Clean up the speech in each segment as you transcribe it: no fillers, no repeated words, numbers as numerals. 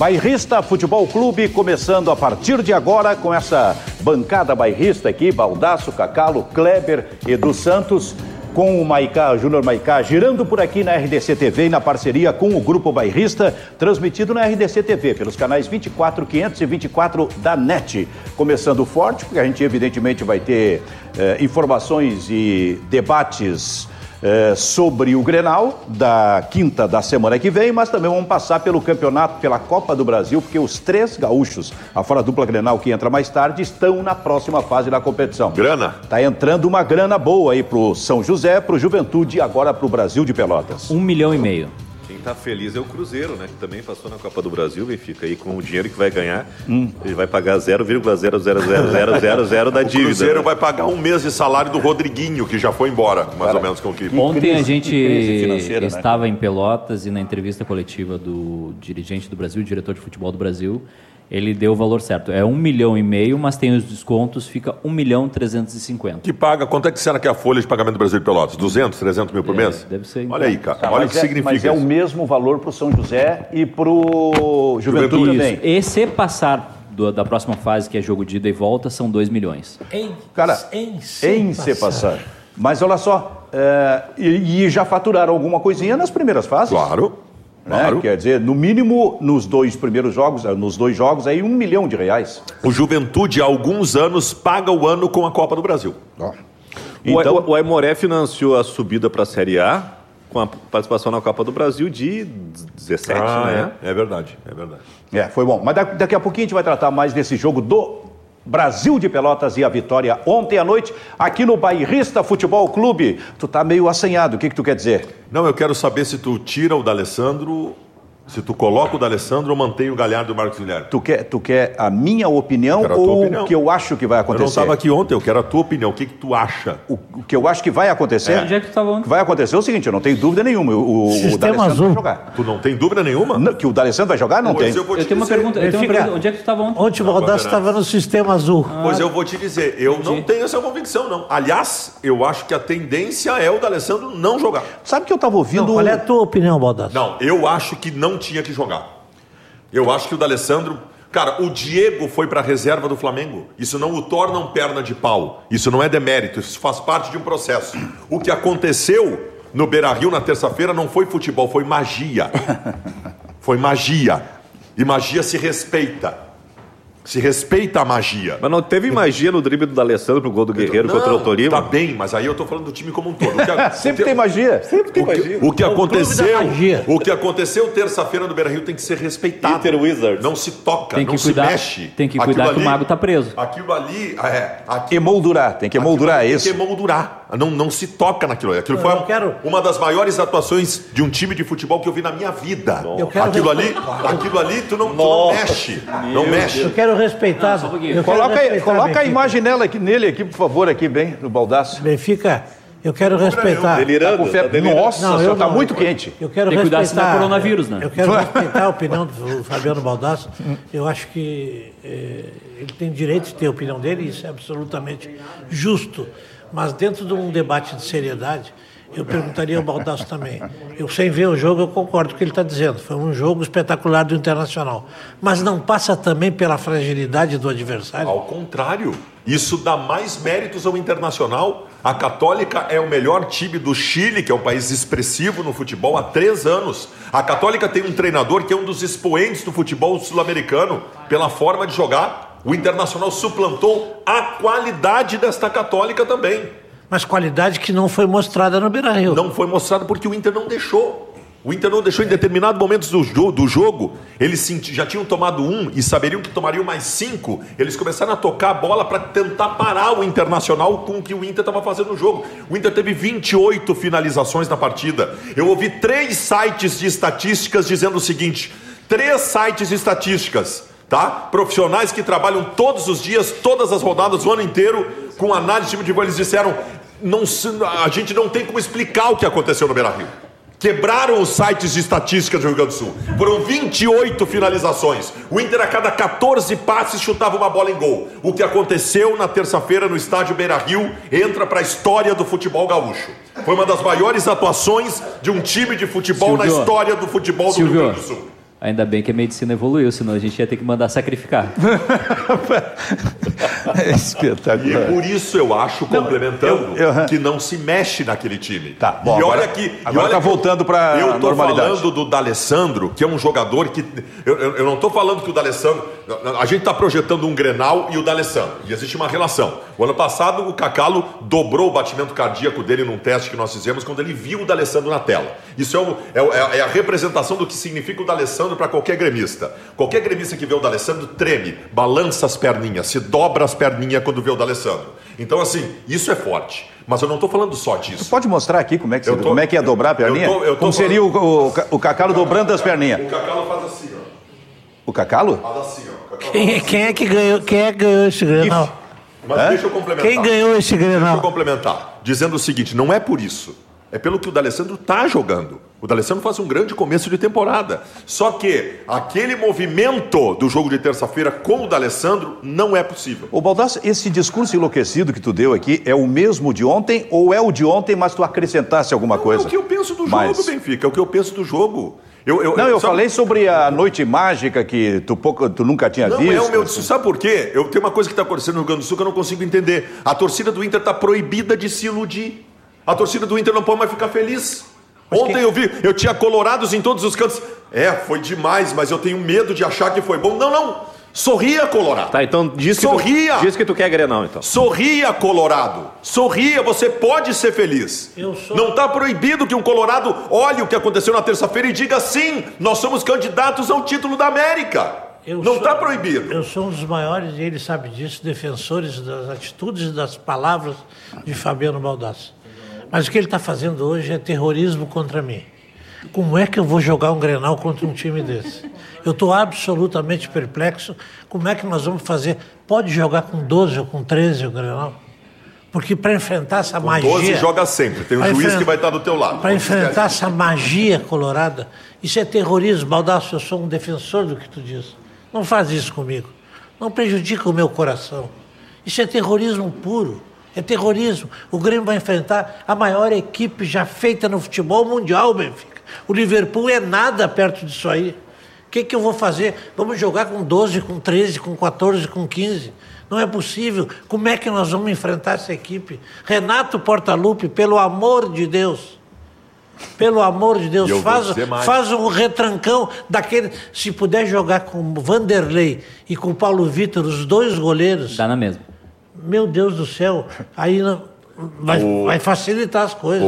Bairrista Futebol Clube, começando a partir de agora com essa bancada bairrista aqui, Baldasso, Cacalo, Kleber, Edu Santos, com o Maicá, Júnior Maicá, girando por aqui na RDC TV e na parceria com o Grupo Bairrista, transmitido na RDC TV, pelos canais 24, 524 da NET. Começando forte, porque a gente evidentemente vai ter informações e debates sobre o Grenal da quinta da semana que vem, mas também vamos passar pelo campeonato, pela Copa do Brasil, porque os três gaúchos, afora a dupla Grenal que entra mais tarde, estão na próxima fase da competição. Grana. Tá entrando uma grana boa aí pro São José, pro Juventude e agora pro Brasil de Pelotas. 1,5 milhão. Quem tá feliz é o Cruzeiro, né? Que também passou na Copa do Brasil, Benfica, aí com o dinheiro que vai ganhar, ele vai pagar 0,00000 da dívida. O Cruzeiro, né, vai pagar um mês de salário do Rodriguinho, que já foi embora, mais ou menos, com o clipe. Ontem a gente estava, né, em Pelotas, e na entrevista coletiva do dirigente do Brasil, diretor de futebol do Brasil, ele deu o valor certo. É 1,5 milhão, mas tem os descontos, fica 1,350 mil. Que paga, quanto é que será que é a folha de pagamento do Brasil de Pelotas? 200, 300 mil por mês? Deve ser. Olha aí, cara, olha o que significa isso. Mas é o mesmo valor para o São José e para o Juventude também. E se passar da próxima fase, que é jogo de ida e volta, são 2 milhões. Em se passar. Mas olha só, e já faturaram alguma coisinha nas primeiras fases? Claro. Claro. Né? Quer dizer, no mínimo, nos dois primeiros jogos, nos dois jogos, aí R$1 milhão. O Juventude, há alguns anos, paga o ano com a Copa do Brasil. Ah. Então, o Aimoré financiou a subida para a Série A com a participação na Copa do Brasil de 17, né? É verdade, é verdade. É, foi bom. Mas daqui a pouquinho a gente vai tratar mais desse jogo do Brasil de Pelotas e a vitória ontem à noite aqui no Bairrista Futebol Clube. Tu tá meio assanhado, o que que tu quer dizer? Não, eu quero saber se tu tira o D'Alessandro, se tu coloca o D'Alessandro ou mantém o Galhardo e o Marcos Guilherme. Tu quer a minha opinião ou o que eu acho que vai acontecer? Eu não estava aqui ontem, eu quero a tua opinião. O que que tu acha? O que eu acho que vai acontecer? Onde é que tu estava ontem? Vai acontecer o seguinte, eu não tenho dúvida nenhuma. O D'Alessandro vai jogar. Tu não tem dúvida nenhuma? Não, que o D'Alessandro vai jogar? Não tem. Eu tenho uma pergunta. Onde é que tu estava ontem? Ontem o Baldasso estava no Sistema Azul. Pois eu vou te dizer, eu não tenho essa convicção, não. Aliás, eu acho que a tendência é o D'Alessandro não jogar. Sabe que eu estava ouvindo... Não, qual é a tua opinião, Baldasso? Não, eu acho que não tinha que jogar. Eu acho que o D'Alessandro... Cara, o Diego foi para a reserva do Flamengo. Isso não o torna um perna de pau. Isso não é demérito. Isso faz parte de um processo. O que aconteceu no Beira-Rio na terça-feira não foi futebol, foi magia. Foi magia. E magia se respeita. Se respeita a magia. Mas não teve magia no drible do D'Alessandro pro gol do Guerreiro contra o Torino? Tá bem, mas aí eu tô falando do time como um todo. Sempre tem magia. Sempre tem magia. O que aconteceu terça-feira no Beira-Rio tem que ser respeitado. Inter Wizards. Não se toca, tem que não cuidar, se mexe. Tem que cuidar ali, que o mago tá preso. Aquilo ali... emoldurar. Tem que emoldurar isso. Tem que emoldurar. Não se toca naquilo. Aquilo foi uma das maiores atuações de um time de futebol que eu vi na minha vida. Aquilo ali tu não mexe. Não mexe. Respeitado. Coloca a imagem nele aqui, por favor, aqui bem, no Baldasso. Benfica, eu quero respeitar. Delirando. Nossa, não, só está muito quente. Eu quero tem respeitar. Cuidado se dá coronavírus, né? Eu quero respeitar a opinião do Fabiano Baldasso. Eu acho que ele tem direito de ter a opinião dele, isso é absolutamente justo. Mas dentro de um debate de seriedade, eu perguntaria ao Baldasso também. Eu, sem ver o jogo, eu concordo com o que ele está dizendo. Foi um jogo espetacular do Internacional. Mas não passa também pela fragilidade do adversário? Ao contrário. Isso dá mais méritos ao Internacional. A Católica é o melhor time do Chile, que é um país expressivo no futebol, há 3 anos. A Católica tem um treinador que é um dos expoentes do futebol sul-americano pela forma de jogar. O Internacional suplantou a qualidade desta Católica também. Mas qualidade que não foi mostrada no Beira-Rio. Não foi mostrada porque o Inter não deixou. O Inter não deixou em determinados momentos do jogo. Eles já tinham tomado 1 e saberiam que tomariam mais 5. Eles começaram a tocar a bola para tentar parar o Internacional com o que o Inter estava fazendo no jogo. O Inter teve 28 finalizações na partida. Eu ouvi 3 sites de estatísticas dizendo o seguinte. 3 sites de estatísticas, tá? Profissionais que trabalham todos os dias, todas as rodadas, o ano inteiro, com análise de time de gol. Eles disseram... a gente não tem como explicar o que aconteceu no Beira-Rio. Quebraram os sites de estatísticas do Rio Grande do Sul. Foram 28 finalizações. O Inter a cada 14 passes chutava uma bola em gol. O que aconteceu na terça-feira no estádio Beira-Rio entra para a história do futebol gaúcho. Foi uma das maiores atuações de um time de futebol na história do futebol do Rio Grande do Sul. Ainda bem que a medicina evoluiu, senão a gente ia ter que mandar sacrificar. É espetacular. E por isso eu acho, complementando, que não se mexe naquele time. Tá, bom, e agora, olha que... Agora está voltando para a normalidade. Eu estou falando do D'Alessandro, que é um jogador que... Eu não estou falando que o D'Alessandro... A gente está projetando um Grenal e o D'Alessandro. E existe uma relação. O ano passado, o Cacalo dobrou o batimento cardíaco dele num teste que nós fizemos quando ele viu o D'Alessandro na tela. Isso é a representação do que significa o D'Alessandro para qualquer gremista. Qualquer gremista que vê o D'Alessandro treme, balança as perninhas, se dobra as perninhas quando vê o D'Alessandro. Então, assim, isso é forte. Mas eu não estou falando só disso. Você pode mostrar aqui como é que, como é que ia dobrar a perninha? Como seria o Cacalo dobrando as perninhas? O Cacalo faz assim, ó. O Cacalo? Faz assim, ó. Quem é que ganhou esse Grenal? Mas deixa eu complementar. Quem ganhou esse Grenal? Deixa eu complementar. Dizendo o seguinte, não é por isso. É pelo que o D'Alessandro está jogando. O D'Alessandro faz um grande começo de temporada. Só que aquele movimento do jogo de terça-feira com o D'Alessandro não é possível. Ô Baldasso, esse discurso enlouquecido que tu deu aqui é o mesmo de ontem ou é o de ontem, mas tu acrescentasse alguma coisa? É o que eu penso do jogo, Benfica. É o que eu penso do jogo. Eu falei sobre a noite mágica que tu nunca tinha visto. Não, é o meu... Sabe por quê? Tem uma coisa que está acontecendo no Rio Grande do Sul que eu não consigo entender. A torcida do Inter está proibida de se iludir. A torcida do Inter não pode mais ficar feliz. Ontem eu tinha colorados em todos os cantos. Foi demais, mas eu tenho medo de achar que foi bom. Não. Sorria, Colorado. Tá, então diz que tu quer Grenal, então. Sorria, Colorado. Sorria, você pode ser feliz. Não tá proibido que um Colorado olhe o que aconteceu na terça-feira e diga sim, nós somos candidatos ao título da América. Não está proibido. Eu sou um dos maiores, e ele sabe disso, defensores das atitudes e das palavras de Fabiano Baldasso. Mas o que ele está fazendo hoje é terrorismo contra mim. Como é que eu vou jogar um Grenal contra um time desse? Eu estou absolutamente perplexo. Como é que nós vamos fazer? Pode jogar com 12 ou com 13 o Grenal? Porque para enfrentar essa magia... 12 joga sempre. Tem um juiz que vai estar do teu lado. Para enfrentar essa magia colorada, isso é terrorismo. Baldasso, eu sou um defensor do que tu diz. Não faz isso comigo. Não prejudica o meu coração. Isso é terrorismo puro. É terrorismo. O Grêmio vai enfrentar a maior equipe já feita no futebol mundial, Benfica. O Liverpool é nada perto disso aí. O que eu vou fazer? Vamos jogar com 12, com 13, com 14, com 15? Não é possível. Como é que nós vamos enfrentar essa equipe? Renato Portaluppi, pelo amor de Deus... Pelo amor de Deus, faz um retrancão daquele... Se puder jogar com o Vanderlei e com o Paulo Vitor, os dois goleiros... Dá na mesma. Meu Deus do céu, aí vai facilitar as coisas.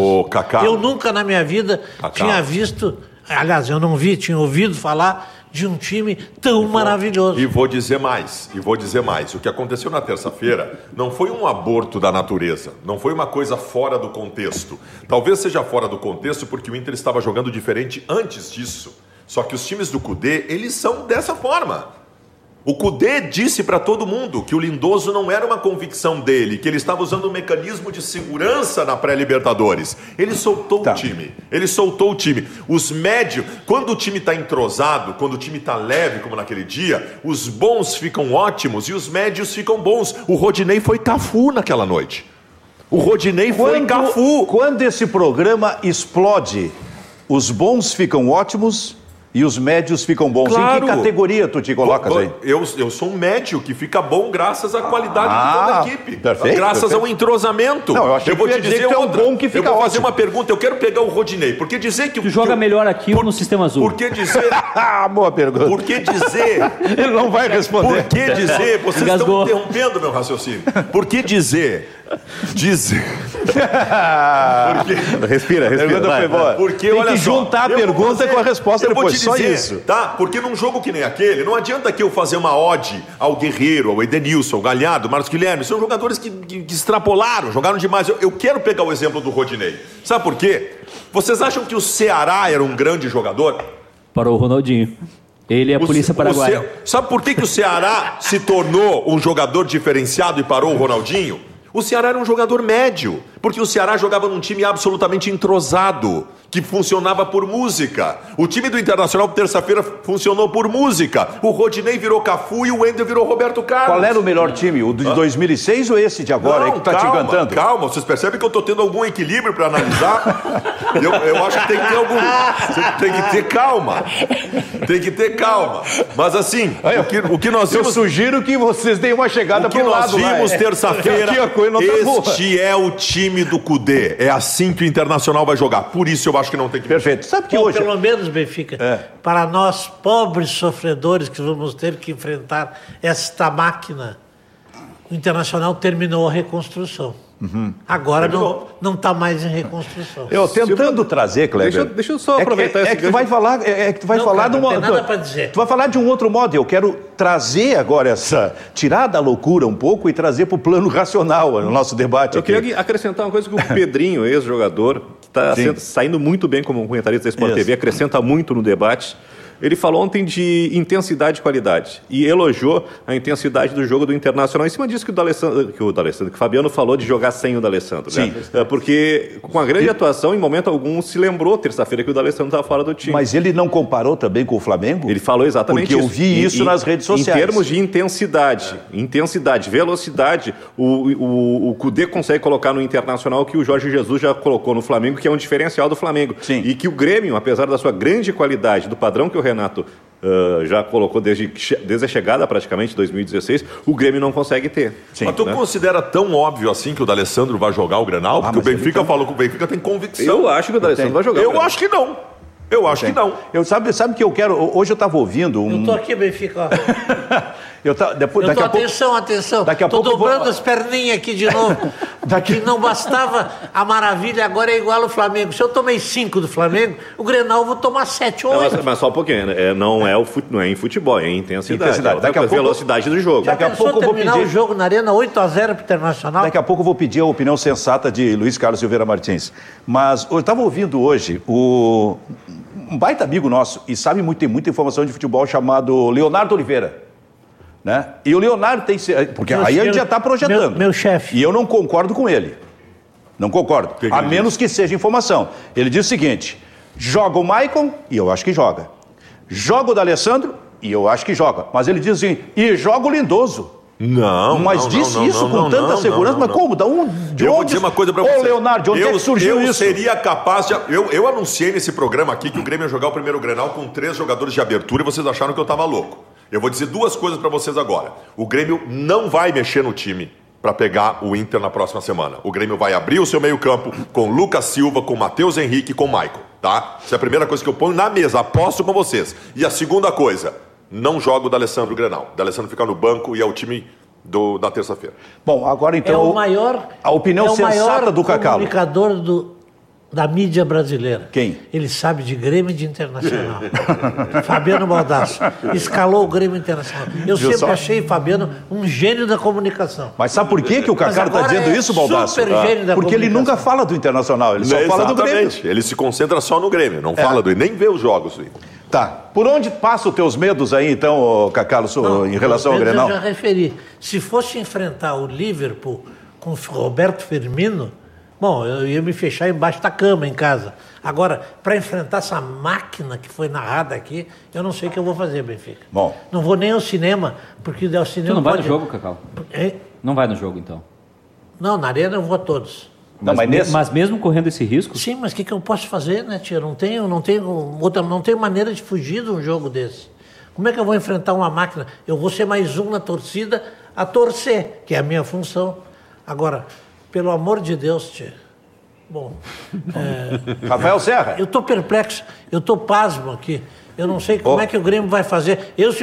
Eu nunca na minha vida tinha visto... Aliás, eu não vi, tinha ouvido falar de um time tão maravilhoso. E vou dizer mais. O que aconteceu na terça-feira não foi um aborto da natureza, não foi uma coisa fora do contexto. Talvez seja fora do contexto porque o Inter estava jogando diferente antes disso. Só que os times do Cudê, eles são dessa forma. O Cudê disse para todo mundo que o Lindoso não era uma convicção dele, que ele estava usando um mecanismo de segurança na pré-Libertadores. Ele soltou o time. Os médios, quando o time está entrosado, quando o time está leve, como naquele dia, os bons ficam ótimos e os médios ficam bons. O Rodinei foi Cafu naquela noite. Quando esse programa explode, os bons ficam ótimos... E os médios ficam bons. Claro. Em que categoria tu te colocas aí? Eu sou um médio que fica bom graças à qualidade de toda a equipe. Perfeito, graças ao entrosamento. Não, eu achei que é um bom que fica ótimo. Eu vou fazer uma pergunta, eu quero pegar o Rodinei. Por que dizer que... Tu joga melhor aqui ou no sistema azul? Por que dizer... Boa pergunta. Por que dizer... Ele não vai responder. Por que dizer... Vocês estão interrompendo meu raciocínio. Por que dizer... Respira. Porque, tem que juntar a pergunta com a resposta depois, só isso. Tá? Porque num jogo que nem aquele, não adianta que eu fazer uma ode ao Guerreiro, ao Edenilson, ao Galhardo, Marcos Guilherme. São jogadores que extrapolaram, jogaram demais. Eu quero pegar o exemplo do Rodinei. Sabe por quê? Vocês acham que o Ceará era um grande jogador? Para o Ronaldinho. Ele é a polícia paraguaia. Sabe por que o Ceará se tornou um jogador diferenciado e parou o Ronaldinho? O Ceará era um jogador médio, Porque o Ceará jogava num time absolutamente entrosado, que funcionava por música. O time do Internacional, terça-feira, funcionou por música. O Rodinei virou Cafu e o Wendel virou Roberto Carlos. Qual era o melhor time? O de 2006 ou esse de agora? Não, é que tá te encantando? Calma, vocês percebem que eu tô tendo algum equilíbrio para analisar? eu acho que tem que ter algum... Tem que ter calma. Tem que ter calma. Mas assim, aí, o que nós vimos... Eu sugiro que vocês deem uma chegada pro lado. O que nós vimos terça-feira, este é o time do Cudê. É assim que o Internacional vai jogar. Por isso eu acho que não tem que... Perfeito. Sabe que hoje... Pelo menos, Benfica, para nós pobres sofredores que vamos ter que enfrentar esta máquina, o Internacional terminou a reconstrução. Uhum. Agora não está mais em reconstrução. Eu tentando trazer, Kleber... Deixa eu só aproveitar esse gancho. Tu vai falar de um outro modo. Eu quero trazer agora essa... Tirar da loucura um pouco e trazer para o plano racional no nosso debate. Eu queria acrescentar uma coisa que o Pedrinho, ex-jogador, que está saindo muito bem como comentarista da Sport TV, acrescenta muito no debate. Ele falou ontem de intensidade e qualidade e elogiou a intensidade do jogo do Internacional. Em cima disso que o Fabiano falou de jogar sem o D'Alessandro. Sim. Né? Porque com a grande atuação, em momento algum, se lembrou terça-feira que o D'Alessandro estava fora do time. Mas ele não comparou também com o Flamengo? Ele falou exatamente isso. Porque eu vi isso nas redes sociais. Em termos de intensidade, velocidade, o Cudê consegue colocar no Internacional que o Jorge Jesus já colocou no Flamengo, que é um diferencial do Flamengo. Sim. E que o Grêmio, apesar da sua grande qualidade, do padrão que o Renato já colocou desde a chegada praticamente, 2016, o Grêmio não consegue ter. Sim, mas tu considera tão óbvio assim que o D'Alessandro vai jogar o Grenal? Porque o Benfica falou que o Benfica tem convicção. Eu acho que o D'Alessandro vai jogar o Grenal. Eu acho que não. Eu acho que não. Sabe que eu quero... Hoje eu estava ouvindo um... Eu tô aqui, Benfica, Atenção. Estou dobrando as perninhas aqui de novo. Que não bastava a maravilha, agora é igual ao Flamengo. Se eu tomei 5 do Flamengo, o Grenal eu vou tomar 7 ou 8. Mas só um pouquinho, não é em futebol, é em intensidade. Daqui a velocidade do jogo. Daqui a pouco eu vou pedir... o jogo na Arena 8-0 pro Internacional? Daqui a pouco eu vou pedir a opinião sensata de Luiz Carlos Silveira Martins. Mas eu estava ouvindo hoje um baita amigo nosso, e sabe muito, tem muita informação de futebol, chamado Leonardo Oliveira. Né? E o Leonardo tem... Porque aí ele já está projetando. Meu chefe. E eu não concordo com ele. Não concordo. A menos que seja informação. Ele diz o seguinte: joga o Maicon, e eu acho que joga. Joga o D'Alessandro, e eu acho que joga. Mas ele diz assim: e joga o Lindoso. Não, mas disse isso com tanta segurança, mas como? Eu vou dizer uma coisa pra você. Ô, Leonardo, de onde é que surgiu isso? Eu seria capaz de... Eu anunciei nesse programa aqui que o Grêmio ia jogar o primeiro Grenal com 3 jogadores de abertura e vocês acharam que eu tava louco. Eu vou dizer 2 coisas pra vocês agora. O Grêmio não vai mexer no time pra pegar o Inter na próxima semana. O Grêmio vai abrir o seu meio-campo com Lucas Silva, com Matheus Henrique e com Maicon, tá? Essa é a primeira coisa que eu ponho na mesa, aposto com vocês. E a segunda coisa... Não joga o D'Alessandro Grenal. O D'Alessandro fica no banco e é o time da terça-feira. Bom, agora então... A opinião sensata do Cacalo. É o maior comunicador da mídia brasileira. Quem? Ele sabe de Grêmio e de Internacional. Fabiano Baldasso. Escalou o Grêmio Internacional. Eu sempre achei Fabiano um gênio da comunicação. Mas sabe por que o Cacalo está dizendo isso, Baldasso? Super gênio da comunicação. Porque ele nunca fala do Internacional, ele só fala do Grêmio. Ele se concentra só no Grêmio, não fala do... Nem vê os jogos. Tá. Por onde passam os teus medos aí, então, Cacalo, em relação ao Grenal? Eu já referi. Se fosse enfrentar o Liverpool com o Roberto Firmino, bom, eu ia me fechar embaixo da cama em casa. Agora, para enfrentar essa máquina que foi narrada aqui, eu não sei o que eu vou fazer, Benfica. Bom. Não vou nem ao cinema, porque o cinema... Tu não vai no jogo, Cacalo? Não vai no jogo, então? Não, na Arena eu vou a todos. Mas mesmo correndo esse risco... Sim, mas o que eu posso fazer, né, tia? Não tenho maneira de fugir de um jogo desse. Como é que eu vou enfrentar uma máquina? Eu vou ser mais um na torcida a torcer, que é a minha função. Agora, pelo amor de Deus, tia... Bom... Rafael Serra. Eu estou perplexo, eu estou pasmo aqui. Eu não sei como é que o Grêmio vai fazer. Se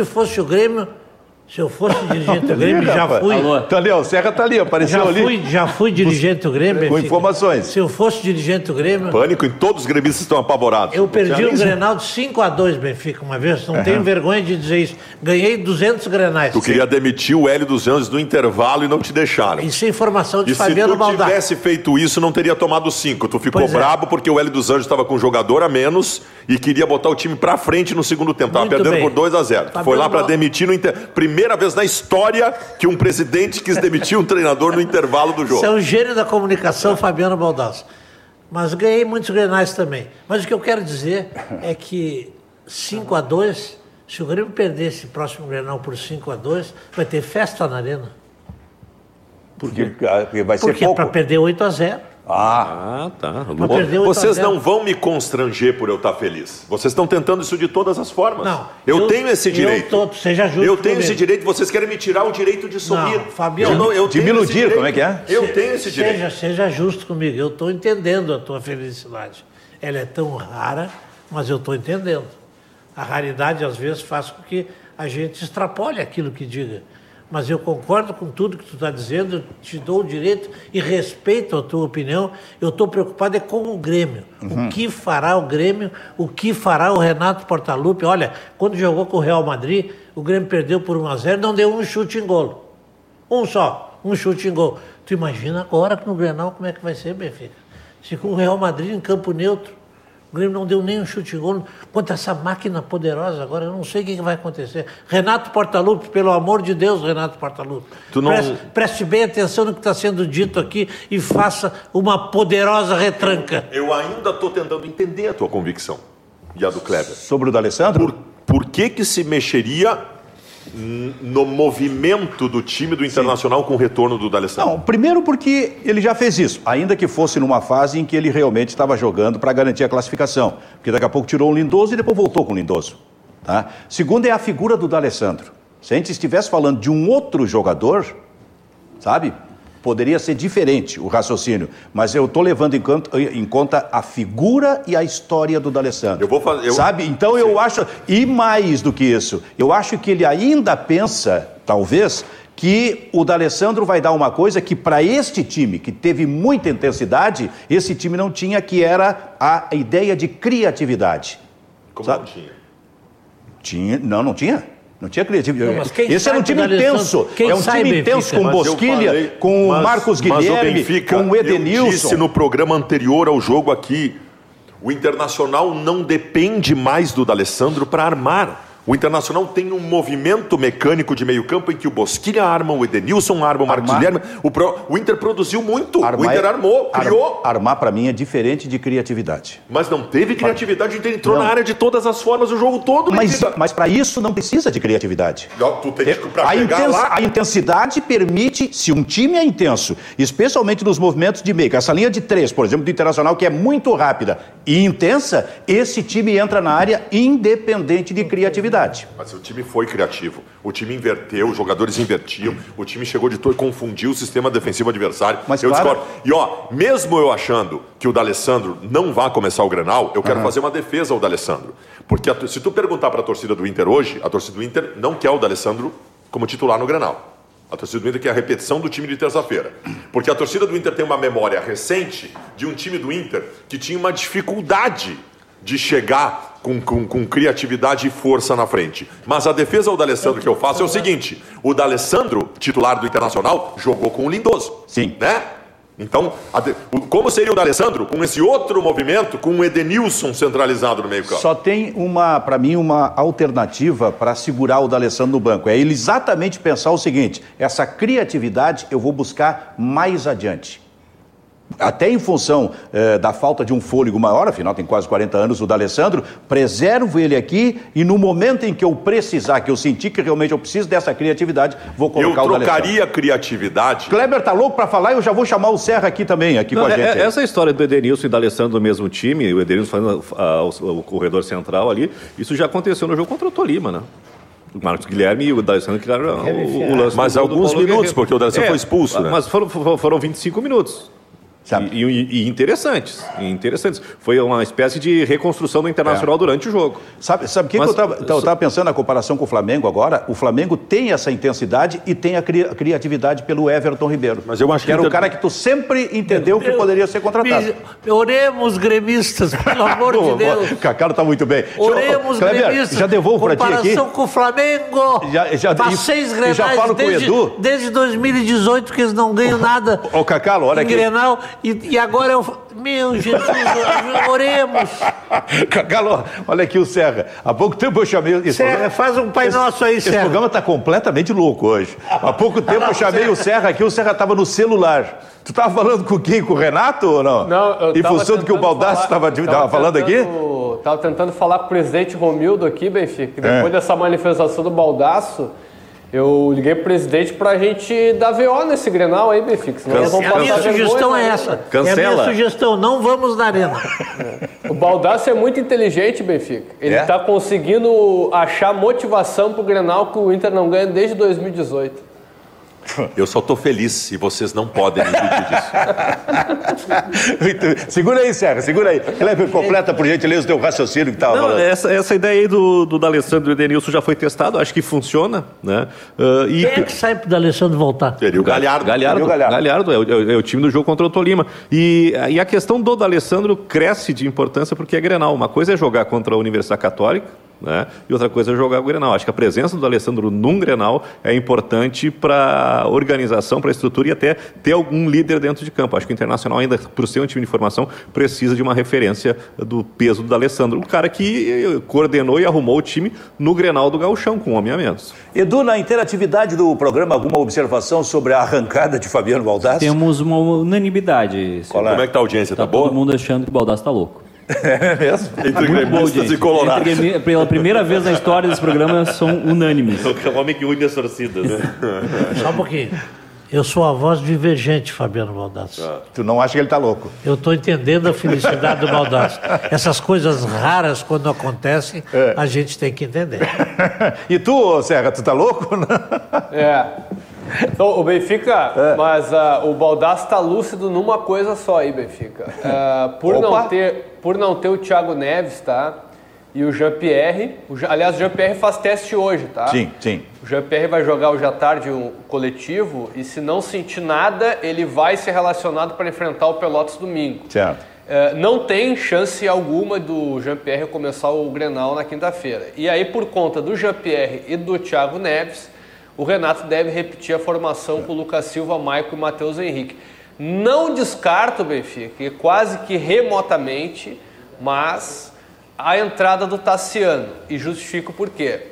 eu fosse dirigente do Grêmio, já fui. Alô. Tá ali, o Serra tá ali, apareceu ali. Já fui dirigente do Grêmio. Com informações. Se eu fosse dirigente do Grêmio... Pânico, e todos os gremistas estão apavorados. Eu perdi o Grenal de 5-2, Benfica, uma vez. Não tenho vergonha de dizer isso. Ganhei 200 Grenais. Tu queria demitir o Hélio dos Anjos no intervalo e não te deixaram. Isso é informação de Fabiano Baldasso. Se tu tivesse feito isso, não teria tomado 5. Tu ficou brabo porque o Hélio dos Anjos estava com um jogador a menos e queria botar o time pra frente no segundo tempo. Tava perdendo por 2-0. Foi lá pra demitir no intervalo. Primeira vez na história que um presidente quis demitir um treinador no intervalo do jogo. Você é o gênio da comunicação, Fabiano Baldasso. Mas ganhei muitos Grenais também. Mas o que eu quero dizer é que 5-2, se o Grêmio perder esse próximo Grenal por 5-2, vai ter festa na Arena. Porque vai ser pouco. Porque é pra perder 8-0. Ah, tá. Vocês não vão me constranger por eu estar feliz. Vocês estão tentando isso de todas as formas. Não. Eu tenho esse direito. Eu tenho esse direito. Vocês querem me tirar o direito de sorrir. Fabiano, de me iludir, como é que é? Eu tenho esse direito. Seja justo comigo. Eu estou entendendo a tua felicidade. Ela é tão rara, mas eu estou entendendo. A raridade, às vezes, faz com que a gente extrapole aquilo que diga. Mas eu concordo com tudo que tu está dizendo, eu te dou o direito e respeito a tua opinião. Eu estou preocupado é com o Grêmio. Uhum. O que fará o Grêmio, o que fará o Renato Portaluppi. Olha, quando jogou com o Real Madrid, o Grêmio perdeu por 1-0, não deu um chute em golo. Um só, um chute em golo. Tu imagina agora que no Grenal como é que vai ser, Benfica? Se com o Real Madrid em campo neutro, o Grêmio não deu nem um chute em gol contra essa máquina poderosa agora. Eu não sei o que vai acontecer. Renato Portaluppi, pelo amor de Deus, Renato Portaluppi. Não... Preste bem atenção no que está sendo dito aqui e faça uma poderosa retranca. Eu ainda estou tentando entender a tua convicção e a do Kleber. Sobre o D'Alessandro? Por que se mexeria no movimento do time do Internacional, sim, com o retorno do D'Alessandro? Não, primeiro porque ele já fez isso, ainda que fosse numa fase em que ele realmente estava jogando para garantir a classificação, porque daqui a pouco tirou o Lindoso e depois voltou com o Lindoso, tá? Segundo é a figura do D'Alessandro. Se a gente estivesse falando de um outro jogador, sabe, poderia ser diferente o raciocínio, mas eu estou levando em conta a figura e a história do D'Alessandro. Sabe? Então eu acho, e mais do que isso, eu acho que ele ainda pensa, talvez, que o D'Alessandro vai dar uma coisa que para este time, que teve muita intensidade, esse time não tinha, que era a ideia de criatividade. Como, sabe? Não tinha? Não tinha. Não tinha criatividade. Esse era um time intenso. É um time intenso com Bosquilha, com o Marcos Guilherme, com o Edenilson. Eu disse no programa anterior ao jogo aqui, o Internacional não depende mais do D'Alessandro para armar. O Internacional tem um movimento mecânico de meio campo em que o Bosquilha arma, o Edenilson arma, o Marcos Guilherme. O Inter produziu muito. O Inter armou, criou. Armar, para mim, é diferente de criatividade. Mas não teve criatividade, o Inter entrou na área de todas as formas o jogo todo. Mas para isso não precisa de criatividade. A intensidade permite, se um time é intenso, especialmente nos movimentos de meio, essa linha de três, por exemplo, do Internacional, que é muito rápida e intensa, esse time entra na área independente de criatividade. Mas o time foi criativo. O time inverteu, os jogadores invertiam. O time chegou de todo e confundiu o sistema defensivo adversário. Mas eu discordo. E ó, mesmo eu achando que o D'Alessandro não vai começar o Grenal, eu quero fazer uma defesa ao D'Alessandro. Porque se tu perguntar para a torcida do Inter hoje, a torcida do Inter não quer o D'Alessandro como titular no Grenal. A torcida do Inter quer a repetição do time de terça-feira. Porque a torcida do Inter tem uma memória recente de um time do Inter que tinha uma dificuldade de chegar com criatividade e força na frente. Mas a defesa ao D'Alessandro que eu faço é o seguinte: o D'Alessandro, titular do Internacional, jogou com o Lindoso. Sim. Né? Então, como seria o D'Alessandro com esse outro movimento, com o Edenilson centralizado no meio-campo? Só tem para mim, uma alternativa para segurar o D'Alessandro no banco. É ele exatamente pensar o seguinte: essa criatividade eu vou buscar mais adiante. Até em função da falta de um fôlego maior, afinal tem quase 40 anos o D'Alessandro, preservo ele aqui e no momento em que eu precisar, que eu sentir que realmente eu preciso dessa criatividade, vou colocar o D'Alessandro. Eu trocaria a criatividade. Kleber tá louco para falar e eu já vou chamar o Serra aqui também, com a gente. Essa história do Edenilson e D'Alessandro no mesmo time, o Edenilson fazendo o corredor central ali, isso já aconteceu no jogo contra o Tolima, né? O Marcos Guilherme e o D'Alessandro criaram o lance. Mas alguns minutos, porque o D'Alessandro foi expulso, né? Mas foram 25 minutos. E interessantes. Foi uma espécie de reconstrução do Internacional durante o jogo. Sabe o que eu estava pensando na comparação com o Flamengo agora? O Flamengo tem essa intensidade e tem a criatividade pelo Everton Ribeiro. Mas eu acho que era o cara que tu sempre entendeu que poderia ser contratado. Oremos, gremistas, pelo amor de Deus. Cacalo está muito bem. Oremos, gremistas. Já devolvo para ti aqui. Comparação com o Flamengo. Faz 6 Grenais desde 2018 que eles não ganham nada. Ô, Cacalo, olha aqui. Grenal. E agora eu... Meu Jesus, oremos. Cacalo, olha aqui o Serra. Há pouco tempo eu chamei... Serra, programa... faz um Pai Nosso aí, Serra. Esse programa está completamente louco hoje. Há pouco tempo eu chamei o Serra aqui, o Serra estava no celular. Tu estava falando com quem? Com o Renato ou não? Não, eu em função do que o Baldasso estava falando aqui? Estava tentando falar com o presidente Romildo aqui, Benfica. Depois dessa manifestação do Baldasso... Eu liguei pro presidente pra gente dar VO nesse Grenal aí, Benfica. A minha sugestão é essa. Cancela. É a minha sugestão, não vamos na arena. O Baldasso é muito inteligente, Benfica. Ele tá conseguindo achar motivação pro Grenal que o Inter não ganha desde 2018. Eu só tô feliz e vocês não podem impedir disso. Segura aí, Serra, segura aí. Kleber, completa por gentileza o teu raciocínio que tava falando. Essa ideia aí do D'Alessandro e do Edenilson já foi testado, acho que funciona, né? Quem é que sai pro D'Alessandro voltar? Seria o Galhardo. Galhardo é o time do jogo contra o Tolima. E a questão do D'Alessandro cresce de importância porque é Grenal. Uma coisa é jogar contra a Universidade Católica, né? E outra coisa é jogar o Grenal. Acho que a presença do D'Alessandro num Grenal é importante para a organização, para a estrutura e até ter algum líder dentro de campo. Acho que o Internacional, ainda por ser um time de formação, precisa de uma referência do peso do D'Alessandro, um cara que coordenou e arrumou o time no Grenal do Gauchão, com um homem a menos. Edu, na interatividade do programa, alguma observação sobre a arrancada de Fabiano Baldasso? Temos uma unanimidade. Como é que está a audiência? Está boa? Todo mundo achando que o Baldasso está louco. É mesmo? Entre gremistas e colorados. Pela primeira vez na história desse programa, são unânimes. É o homem que une as torcidas. Né? Só um pouquinho. Eu sou a voz divergente, Fabiano Baldasso. Tu não acha que ele está louco? Eu estou entendendo a felicidade do Baldasso. Essas coisas raras, quando acontecem, a gente tem que entender. E tu, Serra, tu está louco? Então, o Benfica, mas o Baldasso está lúcido numa coisa só aí, Benfica. Por não ter o Thiago Neves, tá? E o Jean Pyerre. Aliás, o Jean Pyerre faz teste hoje, tá? Sim, sim. O Jean Pyerre vai jogar hoje à tarde um coletivo e se não sentir nada, ele vai ser relacionado para enfrentar o Pelotas domingo. Certo. Não tem chance alguma do Jean Pyerre começar o Grenal na quinta-feira. E aí, por conta do Jean Pyerre e do Thiago Neves, o Renato deve repetir a formação com o Lucas Silva, Maicon e Matheus Henrique. Não descarto, Benfica, quase que remotamente, mas a entrada do Thaciano. E justifico por quê?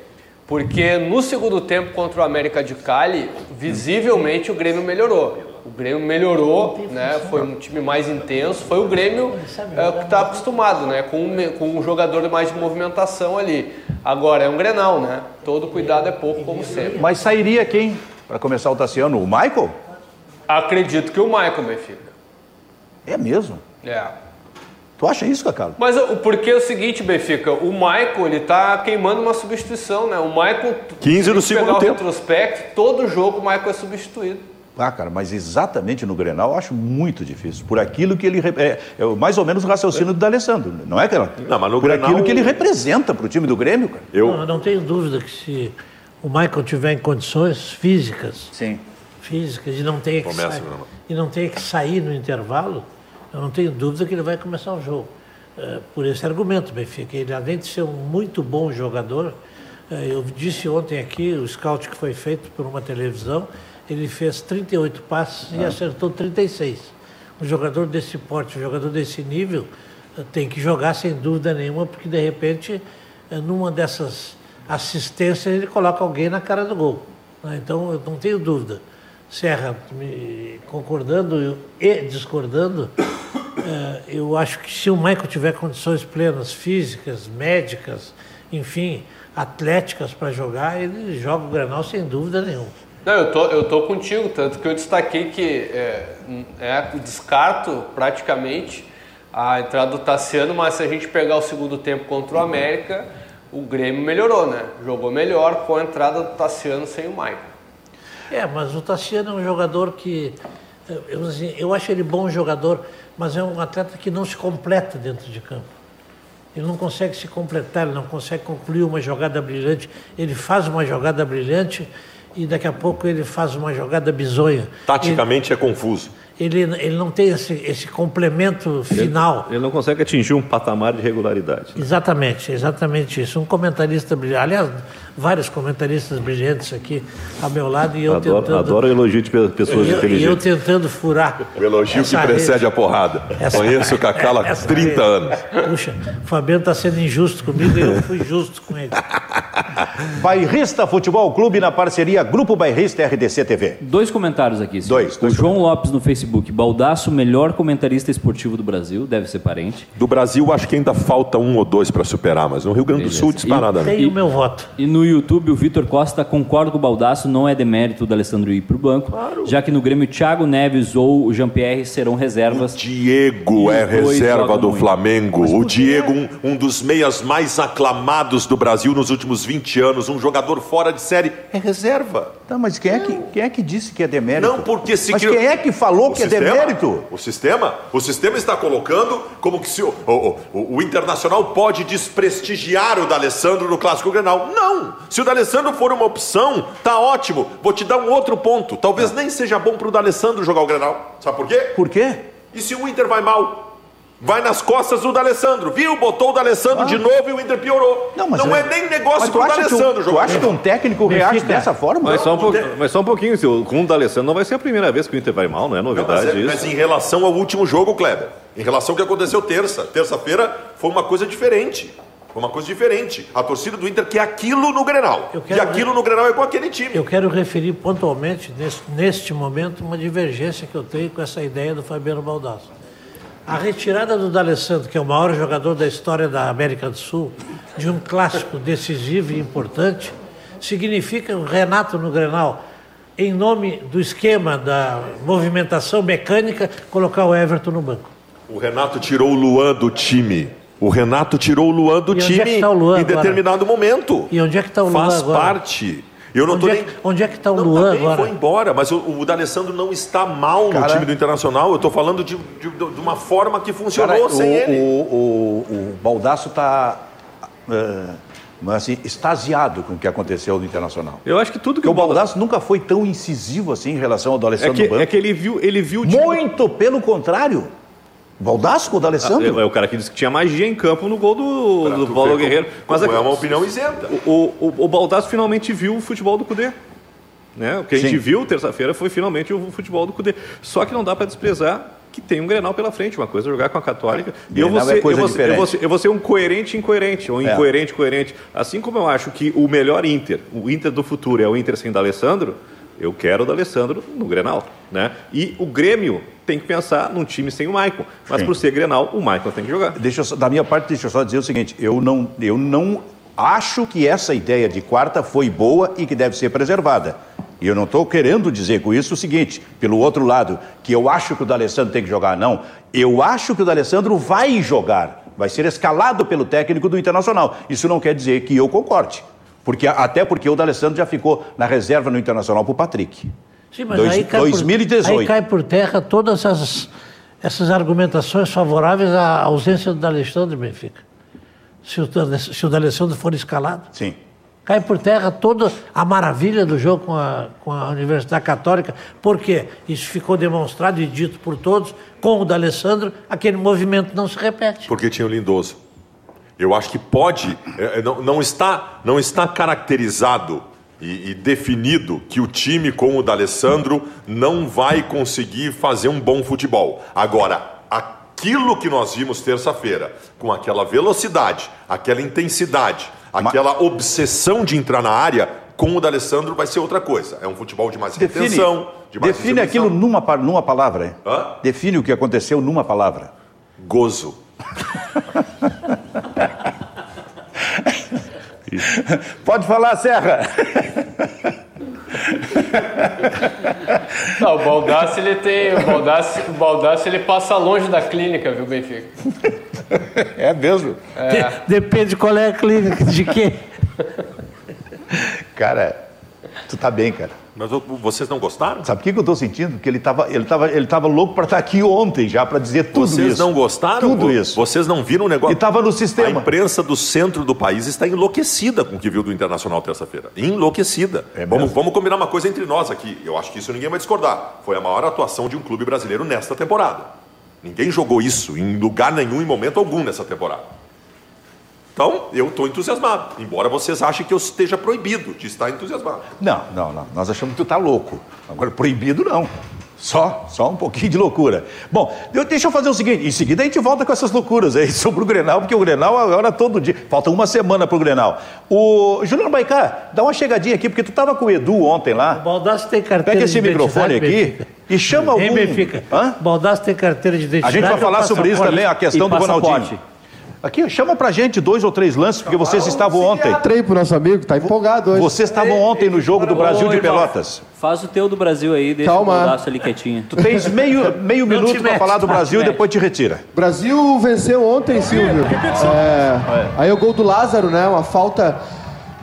Porque no segundo tempo contra o América de Cali, visivelmente o Grêmio melhorou. O Grêmio melhorou, né? Foi um time mais intenso. Foi o Grêmio que está acostumado, né? Com um jogador mais de movimentação ali. Agora é um Grenal, né? Todo cuidado é pouco, como sempre. Mas sairia quem? Para começar o Thaciano, o Michael? Acredito que o Michael, Benfica. É mesmo? É. Tu acha isso, Cacalo? Mas porque é o seguinte, Benfica, o Michael, ele tá queimando uma substituição, né? O Michael... 15 do segundo tempo. Retrospecto, todo jogo o Michael é substituído. Ah, cara, mas exatamente no Grenal eu acho muito difícil. Por aquilo que ele... É mais ou menos o raciocínio do D'Alessandro, não é, Cacalo? Não, mas no Por Grenal... aquilo que ele representa pro time do Grêmio, cara. Não, eu não tenho dúvida que se o Michael tiver em condições físicas... Sim. Físicas e não tem que sair no intervalo, eu não tenho dúvida que ele vai começar o jogo. Por esse argumento, Benfica, ele além de ser um muito bom jogador, eu disse ontem aqui, o scout que foi feito por uma televisão, ele fez 38 passes e acertou 36. Um jogador desse porte, um jogador desse nível, tem que jogar sem dúvida nenhuma, porque de repente, numa dessas assistências, ele coloca alguém na cara do gol. Então, eu não tenho dúvida. Serra, concordando e discordando, eu acho que se o Michael tiver condições plenas físicas, médicas, enfim, atléticas para jogar, ele joga o Grenal sem dúvida nenhuma. Não, eu tô contigo, tanto que eu destaquei que descarto praticamente a entrada do Thaciano, mas se a gente pegar o segundo tempo contra o América, o Grêmio melhorou, né? Jogou melhor com a entrada do Thaciano sem o Michael. Mas o Thaciano é um jogador que... Eu acho ele bom jogador, mas é um atleta que não se completa dentro de campo. Ele não consegue se completar, ele não consegue concluir uma jogada brilhante. Ele faz uma jogada brilhante e daqui a pouco ele faz uma jogada bizonha. Taticamente é confuso. ele não tem esse complemento final. Ele não consegue atingir um patamar de regularidade. Né? Exatamente isso. Um comentarista brilhante, aliás, vários comentaristas brilhantes aqui ao meu lado e eu adoro elogio de pessoas inteligentes. E eu tentando furar. O elogio que precede a porrada. Conheço o Cacalo há 30 anos. Puxa, o Fabiano está sendo injusto comigo e eu fui justo com ele. Bairrista Futebol Clube na parceria Grupo Bairrista RDC TV. Dois comentários aqui. Dois. João Lopes no Facebook. Baldasso, melhor comentarista esportivo do Brasil. Deve ser parente. Do Brasil, acho que ainda falta um ou dois para superar, mas no Rio Grande do Sul, disparada. Tem o meu voto. E no YouTube, o Vitor Costa concorda com o Baldasso, não é demérito do D'Alessandro ir para o banco, claro, já que no Grêmio o Thiago Neves ou o Jean Pyerre serão reservas. O Diego é reserva do Flamengo. O Diego, um dos meias mais aclamados do Brasil nos últimos 20 anos, um jogador fora de série, é reserva. Tá, mas quem é que disse que é demérito? Não, porque se... Mas quem é que falou que é demérito? O sistema está colocando como que se o Internacional pode desprestigiar o D'Alessandro no Clássico Grenal. Não! Se o D'Alessandro for uma opção, tá ótimo. Vou te dar um outro ponto. Talvez nem seja bom pro D'Alessandro jogar o Grenal. Sabe por quê? Por quê? E se o Inter vai mal? Vai nas costas do D'Alessandro, viu? Botou o D'Alessandro de novo e o Inter piorou. Não é nem negócio pro D'Alessandro jogar. Tu acha que um técnico reage dessa forma? Mas só um pouquinho, com o D'Alessandro não vai ser a primeira vez que o Inter vai mal, não é novidade isso. Mas em relação ao último jogo, Kleber, em relação ao que aconteceu terça-feira, foi uma coisa diferente. A torcida do Inter quer aquilo no Grenal. E aquilo no Grenal é com aquele time. Eu quero referir pontualmente, neste momento, uma divergência que eu tenho com essa ideia do Fabiano Baldasso. A retirada do D'Alessandro, que é o maior jogador da história da América do Sul, de um clássico decisivo e importante, significa o Renato no Grenal, em nome do esquema da movimentação mecânica, colocar o Everton no banco. O Renato tirou o Luan do time. Em determinado momento. E onde é que está o Luan agora? Faz parte... Onde é que está o Luan agora? Foi embora, mas o D'Alessandro não está mal no time do Internacional. Eu estou falando de uma forma que funcionou sem ele. O Baldasso está... mas assim, extasiado com o que aconteceu no Internacional. Eu acho que tudo que o Baldasso nunca foi tão incisivo assim em relação ao D'Alessandro no banco. É que ele viu muito pelo contrário. Baldasso com o D'Alessandro? É o cara que disse que tinha magia em campo no gol do Paulo Guerreiro. Mas é uma opinião isenta. O Baldasso finalmente viu o futebol do Cudê. Né? O que a gente viu terça-feira foi finalmente o futebol do Cudê. Só que não dá para desprezar que tem um Grenal pela frente. Uma coisa é jogar com a Católica. E eu vou ser um coerente incoerente, ou incoerente coerente. Assim como eu acho que o melhor Inter, o Inter do futuro é o Inter sem D'Alessandro, eu quero o D'Alessandro no Grenal. Né? E o Grêmio tem que pensar num time sem o Maicon. Mas por ser Grenal, o Maicon tem que jogar. Da minha parte, deixa eu só dizer o seguinte. Eu não acho que essa ideia de quarta foi boa e que deve ser preservada. E eu não estou querendo dizer com isso o seguinte, pelo outro lado, que eu acho que o D'Alessandro tem que jogar, não. Eu acho que o D'Alessandro vai jogar. Vai ser escalado pelo técnico do Internacional. Isso não quer dizer que eu concorde. Até porque o D'Alessandro já ficou na reserva no Internacional para o Patrick. Sim, mas aí cai por terra todas essas argumentações favoráveis à ausência do D'Alessandro e Benfica. Se o D'Alessandro for escalado, sim, cai por terra toda a maravilha do jogo com a Universidade Católica. Por quê? Isso ficou demonstrado e dito por todos. Com o D'Alessandro, aquele movimento não se repete. Porque tinha o Lindoso. Eu acho que pode, não está caracterizado e definido que o time com o D'Alessandro não vai conseguir fazer um bom futebol. Agora, aquilo que nós vimos terça-feira, com aquela velocidade, aquela intensidade, aquela obsessão de entrar na área, com o D'Alessandro vai ser outra coisa. É um futebol de mais retenção, de mais... Define aquilo numa palavra. Hã? Define o que aconteceu numa palavra. Gozo. Pode falar, Serra. Não, o Baldasso ele passa longe da clínica, viu, Benfica? É mesmo? É. Depende qual é a clínica, de quê? Cara, tu tá bem, cara. Mas vocês não gostaram? Sabe o que eu estou sentindo? Porque ele estava louco para estar aqui ontem já, para dizer tudo isso. Vocês não gostaram? Tudo isso. Vocês não viram o negócio? Ele estava no sistema. A imprensa do centro do país está enlouquecida com o que viu do Internacional terça-feira. Enlouquecida. É, vamos combinar uma coisa entre nós aqui. Eu acho que isso ninguém vai discordar. Foi a maior atuação de um clube brasileiro nesta temporada. Ninguém jogou isso em lugar nenhum, em momento algum nessa temporada. Então, eu estou entusiasmado, embora vocês achem que eu esteja proibido de estar entusiasmado. Não. Nós achamos que tu está louco. Agora, proibido não. Só um pouquinho de loucura. Bom, deixa eu fazer o seguinte. Em seguida a gente volta com essas loucuras aí sobre o Grenal, porque o Grenal agora todo dia. Falta uma semana pro Grenal. O Juliano Baicá, dá uma chegadinha aqui, porque tu estava com o Edu ontem lá. O Baldasso tem carteira. Pega esse microfone aqui e chama algum... O Baldasso tem carteira de identidade. A gente vai falar sobre isso também, a questão do Ronaldinho. Aqui, chama pra gente 2 ou 3 lances, porque vocês estavam ontem. Trei pro nosso amigo, tá empolgado hoje. Vocês estavam ontem no jogo do Brasil de Pelotas. Faz o teu do Brasil aí, deixa o pedaço ali quietinho. Tu tens meio minuto pra falar do Brasil e depois te retira. Brasil venceu ontem, Silvio. Aí o gol do Lázaro, né? Uma falta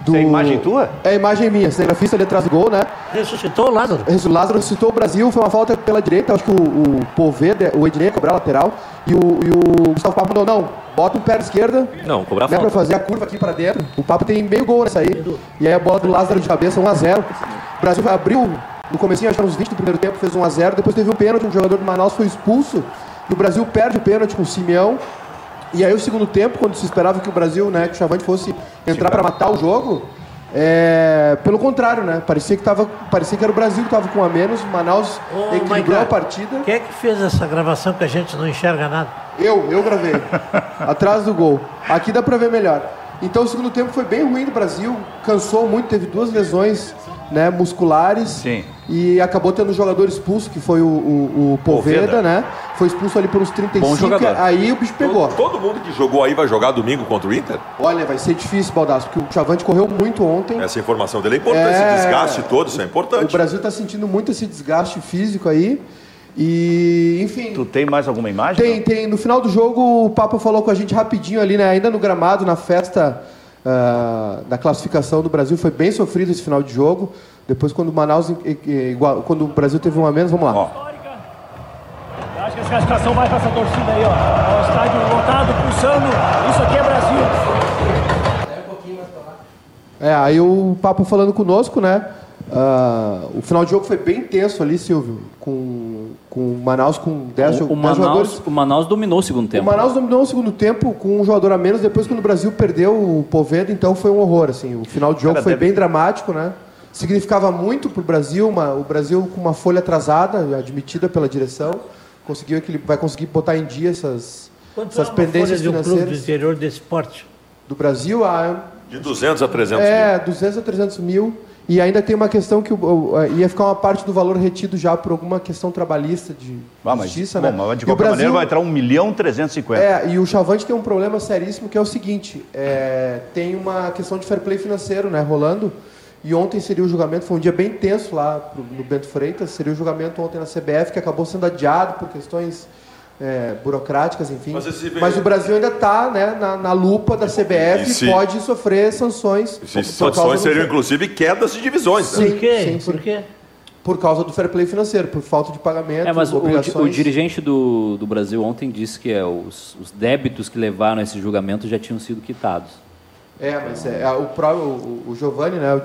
do... Tem imagem tua? É, imagem minha. Cinegrafista ali atrás do gol, né? Ressuscitou o Lázaro. O Lázaro ressuscitou o Brasil, foi uma falta pela direita, acho que o Poveda, o Ednei ia cobrar a lateral, e o Gustavo Papo falou, não, bota o pé na esquerda. Não, cobrar falta. Pra fazer a curva aqui pra dentro. O Papo tem meio gol nessa aí. E aí a bola do Lázaro de cabeça, 1-0. O Brasil abriu no comecinho, acho que uns 20 do primeiro tempo, fez 1-0. Depois teve um pênalti, um jogador do Manaus foi expulso, e o Brasil perde o pênalti com o Simeão. E aí o segundo tempo, quando se esperava que o Brasil, né, que o Chavante fosse entrar para matar o jogo, pelo contrário, né? Parecia que era o Brasil que estava com a menos, Manaus equilibrou a partida. Quem é que fez essa gravação que a gente não enxerga nada? Eu gravei, atrás do gol. Aqui dá para ver melhor. Então o segundo tempo foi bem ruim do Brasil, cansou muito, teve 2 lesões, né, musculares. Sim. E acabou tendo um jogador expulso, que foi o Poveda, né? Foi expulso ali pelos 35, aí o bicho pegou. Todo mundo que jogou aí vai jogar domingo contra o Inter? Olha, vai ser difícil, Baldasso, porque o Chavante correu muito ontem. Essa informação dele é importante, esse desgaste todo, isso é importante. O Brasil tá sentindo muito esse desgaste físico aí. E, enfim... Tu tem mais alguma imagem? Tem. No final do jogo, o Papa falou com a gente rapidinho ali, né? Ainda no gramado, na festa da classificação do Brasil. Foi bem sofrido esse final de jogo. Depois, quando o Brasil teve 1 a menos, vamos lá. Acho que essa classificação vai para essa torcida aí, ó. O estádio lotado, pulsando. Isso aqui é Brasil. Um pouquinho mais pra lá. Aí o Papo falando conosco, né? O final de jogo foi bem tenso ali, Silvio, com o Manaus com 10 jogadores. O Manaus dominou o segundo tempo. O Manaus dominou o segundo tempo com um jogador a menos. Depois, quando o Brasil perdeu o Poveda, então foi um horror, assim. O final de jogo foi bem dramático, né? Significava muito para o Brasil, o Brasil com uma folha atrasada, admitida pela direção, conseguiu que ele vai conseguir botar em dia essas pendências financeiras. Quanto é uma folha de um clube do interior desse porte? Do Brasil de 200 a 300 mil. 200 a 300 mil. E ainda tem uma questão que ia ficar uma parte do valor retido já por alguma questão trabalhista de justiça, né? Mas de qualquer maneira vai entrar 1.350.000. E o Chavante tem um problema seríssimo que é o seguinte, tem uma questão de fair play financeiro, né, rolando. E ontem seria o julgamento, foi um dia bem tenso lá no Bento Freitas, seria o julgamento ontem na CBF, que acabou sendo adiado por questões burocráticas, enfim. Mas o Brasil ainda está, né, na lupa da CBF e pode sofrer sanções. Sanções seriam, inclusive, quedas de divisões. Sim, né? Por quê? Por causa do fair play financeiro, por falta de pagamento, mas obrigações... o dirigente do Brasil ontem disse que os débitos que levaram a esse julgamento já tinham sido quitados. Mas o próprio, o Giovanni, né, o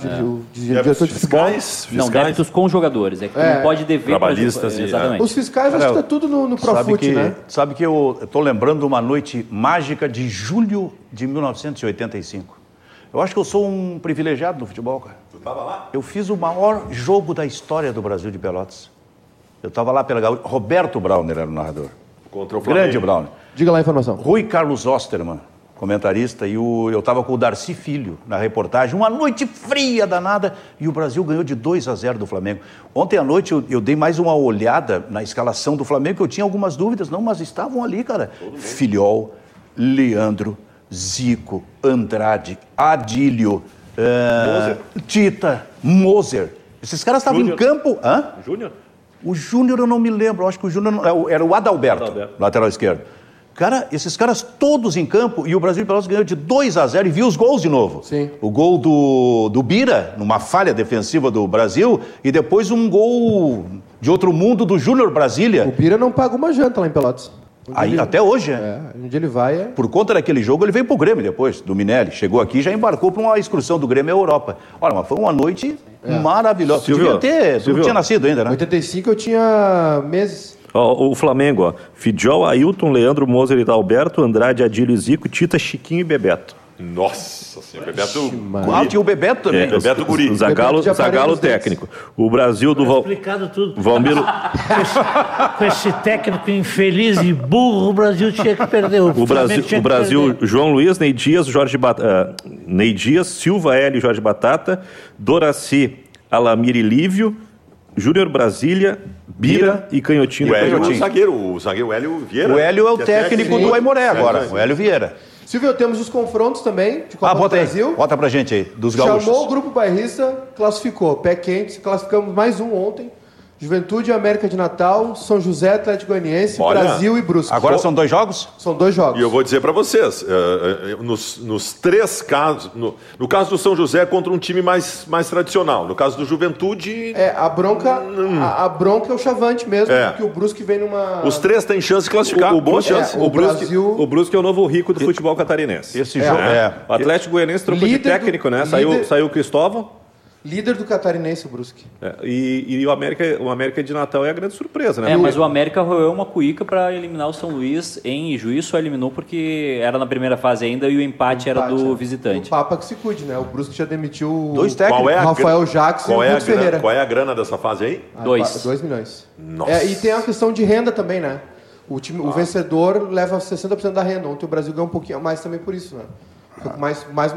diretor de futebol... Fiscais? Não, débitos com jogadores, que não pode dever... Trabalhistas, exatamente. Os fiscais, acho que está tudo no Profut, né? Sabe que eu estou lembrando uma noite mágica de julho de 1985. Eu acho que eu sou um privilegiado no futebol, cara. Tu estava lá? Eu fiz o maior jogo da história do Brasil de Pelotas. Eu estava lá pela Gaúcha. Roberto Brauner era o narrador. Contra o Flamengo. Grande Brauner. Diga lá a informação. Rui Carlos Ostermann, comentarista, e eu estava com o Darcy Filho na reportagem, uma noite fria danada, e o Brasil ganhou de 2-0 do Flamengo. Ontem à noite eu dei mais uma olhada na escalação do Flamengo, que eu tinha algumas dúvidas, mas estavam ali, cara. Filhol, Leandro, Zico, Andrade, Adílio, Tita, Moser. Esses caras estavam em campo... Hã? O Júnior eu não me lembro, eu acho que o Júnior... Era o Adalberto. Lateral esquerdo. Cara, esses caras todos em campo, e o Brasil de Pelotas ganhou de 2-0 e viu os gols de novo. Sim. O gol do Bira, numa falha defensiva do Brasil, e depois um gol de outro mundo do Júnior Brasília. O Bira não paga uma janta lá em Pelotas. Aí, ele... até hoje, né? É, onde ele vai é... Por conta daquele jogo, ele veio pro Grêmio depois, do Minelli. Chegou aqui e já embarcou para uma excursão do Grêmio à Europa. Olha, mas foi uma noite maravilhosa. Silvio, tu não tinha nascido ainda, né? Em 85 eu tinha meses. Ó, o Flamengo, ó. Fidjol, Ailton, Leandro, Moser, Alberto, Andrade, Adílio, Zico, Tita, Chiquinho e Bebeto. Nossa senhora, Bebeto... Ah, tinha o Bebeto também. Bebeto Guri. Zagallo técnico. O Brasil do... Explicado tudo. Valmiro... com esse técnico infeliz e burro, o Brasil tinha que perder. O Brasil, João Luiz, Ney Dias, Ney Dias, Silva, Hélio, Jorge Batata, Doraci, Alamir e Lívio, Júnior Brasília, Bira e Canhotinho. O zagueiro Hélio Vieira. O Hélio é o técnico do Aimoré agora. O Hélio Vieira. Silvio, temos os confrontos também de Copa do Brasil. Bota pra gente aí, dos gaúchos. Chamou o Grupo Bairrista, classificou. Pé quente, classificamos mais um ontem. Juventude, América de Natal, São José, Atlético Goianiense, Brasil e Brusque. Agora são 2 jogos? São 2 jogos. E eu vou dizer para vocês, nos 3 casos, no caso do São José contra um time mais tradicional, no caso do Juventude... A bronca é o Chavante mesmo, porque o Brusque vem numa... Os 3 têm chance de classificar. O Brusque é o novo rico do futebol catarinense. Esse jogo O Atlético Goianiense trocou de técnico, né? Saiu o Cristóvão. Líder do catarinense, o Brusque. E o América de Natal é a grande surpresa, né? Mas o América roeu uma cuíca para eliminar o São Luís em Juiz, só eliminou porque era na primeira fase ainda e o empate era do visitante. O Papa que se cuide, né? O Brusque já demitiu 2 técnicos, Rafael Jackson e o Guto Ferreira. Qual é a grana dessa fase aí? 2 milhões. Nossa. E tem a questão de renda também, né? O vencedor leva 60% da renda. Ontem o Brasil ganhou um pouquinho mais também por isso, né? Mais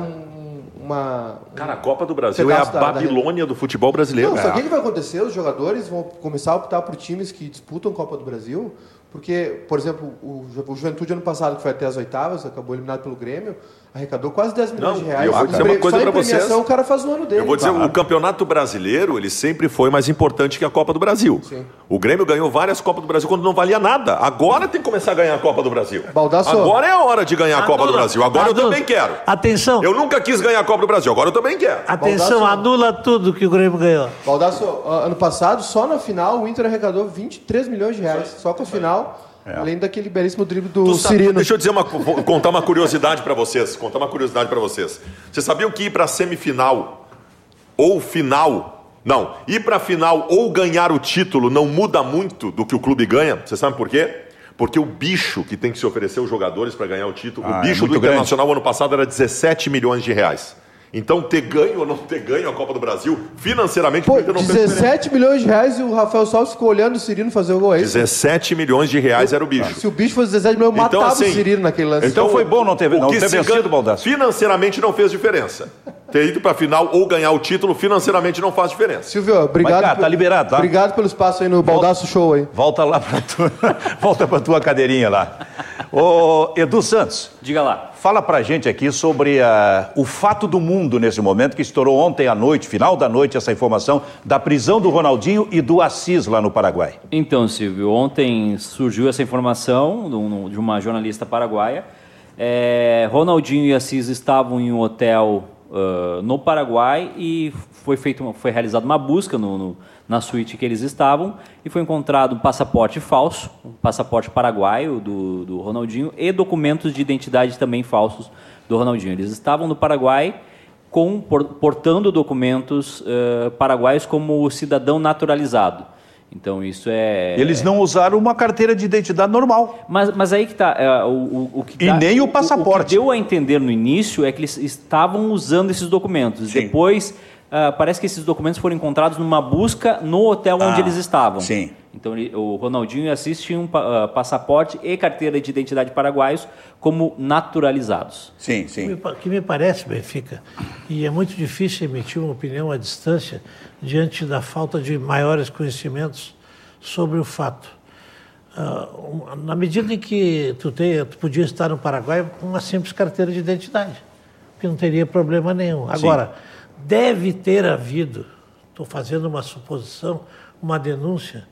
uma... Cara, a Copa do Brasil é a Babilônia do futebol brasileiro. Não, sabe o que vai acontecer? Os jogadores vão começar a optar por times que disputam Copa do Brasil, porque, por exemplo, o Juventude ano passado, que foi até as oitavas, acabou eliminado pelo Grêmio, arrecadou quase 10 milhões de reais. Eu vou dizer uma coisa para vocês. O cara faz o ano dele. Eu vou dizer, o Campeonato Brasileiro, ele sempre foi mais importante que a Copa do Brasil. Sim. O Grêmio ganhou várias Copas do Brasil quando não valia nada. Agora tem que começar a ganhar a Copa do Brasil. Baldasso. Agora é a hora de ganhar a Copa do Brasil. Agora eu também quero. Atenção. Eu nunca quis ganhar a Copa do Brasil, agora eu também quero. Atenção, Baldasso, anula tudo que o Grêmio ganhou. Baldasso, ano passado, só na final, o Inter arrecadou 23 milhões de reais. Só com a final... Além daquele belíssimo drible do Cirino. Deixa eu dizer contar uma curiosidade para vocês. Vocês sabiam que ir para semifinal ou final... Não, ir para final ou ganhar o título não muda muito do que o clube ganha? Vocês sabem por quê? Porque o bicho que tem que se oferecer aos jogadores para ganhar o título... o bicho do Internacional ano passado era 17 milhões de reais. Então, ter ganho ou não ter ganho a Copa do Brasil, financeiramente... Pô, não 17 milhões de reais e o Rafael Salles ficou olhando o Cirino fazer o gol aí. 17 milhões de reais era o bicho. Se o bicho fosse 17 milhões, eu matava o Cirino naquele lance. Então foi bom não ter vencido, Baldasso. Financeiramente não fez diferença. Ter ido pra final ou ganhar o título, financeiramente não faz diferença. Silvio, obrigado. Mas, cara, tá liberado, tá? Obrigado pelo espaço aí no Baldasso Show aí. Volta lá pra tua cadeirinha lá. Ô, Edu Santos. Diga lá. Fala pra gente aqui sobre o fato do mundo nesse momento, que estourou ontem à noite, final da noite, essa informação da prisão do Ronaldinho e do Assis lá no Paraguai. Então, Silvio, ontem surgiu essa informação de uma jornalista paraguaia. Ronaldinho e Assis estavam em um hotel no Paraguai e foi realizada uma busca na suíte que eles estavam e foi encontrado um passaporte falso, um passaporte paraguaio do Ronaldinho e documentos de identidade também falsos do Ronaldinho. Eles estavam no Paraguai portando documentos paraguaios como cidadão naturalizado. Então isso é... Eles não usaram uma carteira de identidade normal. Mas aí que está... nem o passaporte. O que deu a entender no início é que eles estavam usando esses documentos. Sim. Depois... parece que esses documentos foram encontrados numa busca no hotel onde eles estavam. Sim. Então, o Ronaldinho e Assis tinham passaporte e carteira de identidade paraguaios como naturalizados. Sim, sim. O que me parece, Benfica, e é muito difícil emitir uma opinião à distância diante da falta de maiores conhecimentos sobre o fato. Na medida em que tu podia estar no Paraguai com uma simples carteira de identidade, que não teria problema nenhum. Agora... Sim. Deve ter havido, estou fazendo uma suposição, uma denúncia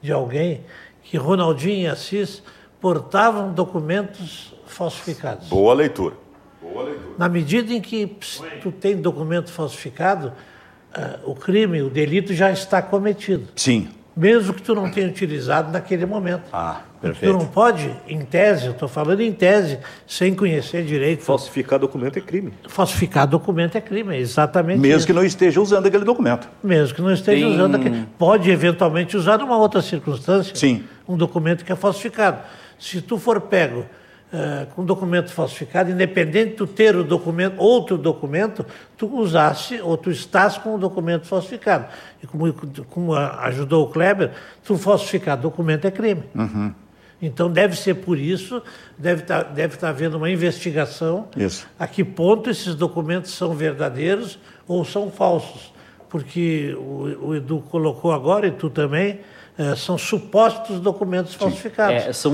de alguém que Ronaldinho e Assis portavam documentos falsificados. Boa leitura. Boa leitura. Na medida em que tu tem documento falsificado, o crime, o delito já está cometido. Sim. Mesmo que tu não tenha utilizado naquele momento. Ah, perfeito. Tu não pode, em tese, eu estou falando em tese, sem conhecer direito... Falsificar documento é crime. Falsificar documento é crime, é exatamente mesmo isso. Que não esteja usando aquele documento. Mesmo que não esteja usando aquele... Pode, eventualmente, usar numa outra circunstância. Sim. Um documento que é falsificado. Se tu for pego com documento falsificado, independente de tu ter o documento, outro documento, tu usasse ou tu estás com o documento falsificado. E como ajudou o Kleber, tu falsificar documento é crime. Uhum. Então deve ser por isso, deve tá havendo uma investigação a que ponto esses documentos são verdadeiros ou são falsos. Porque o Edu colocou agora, e tu também, são supostos documentos falsificados.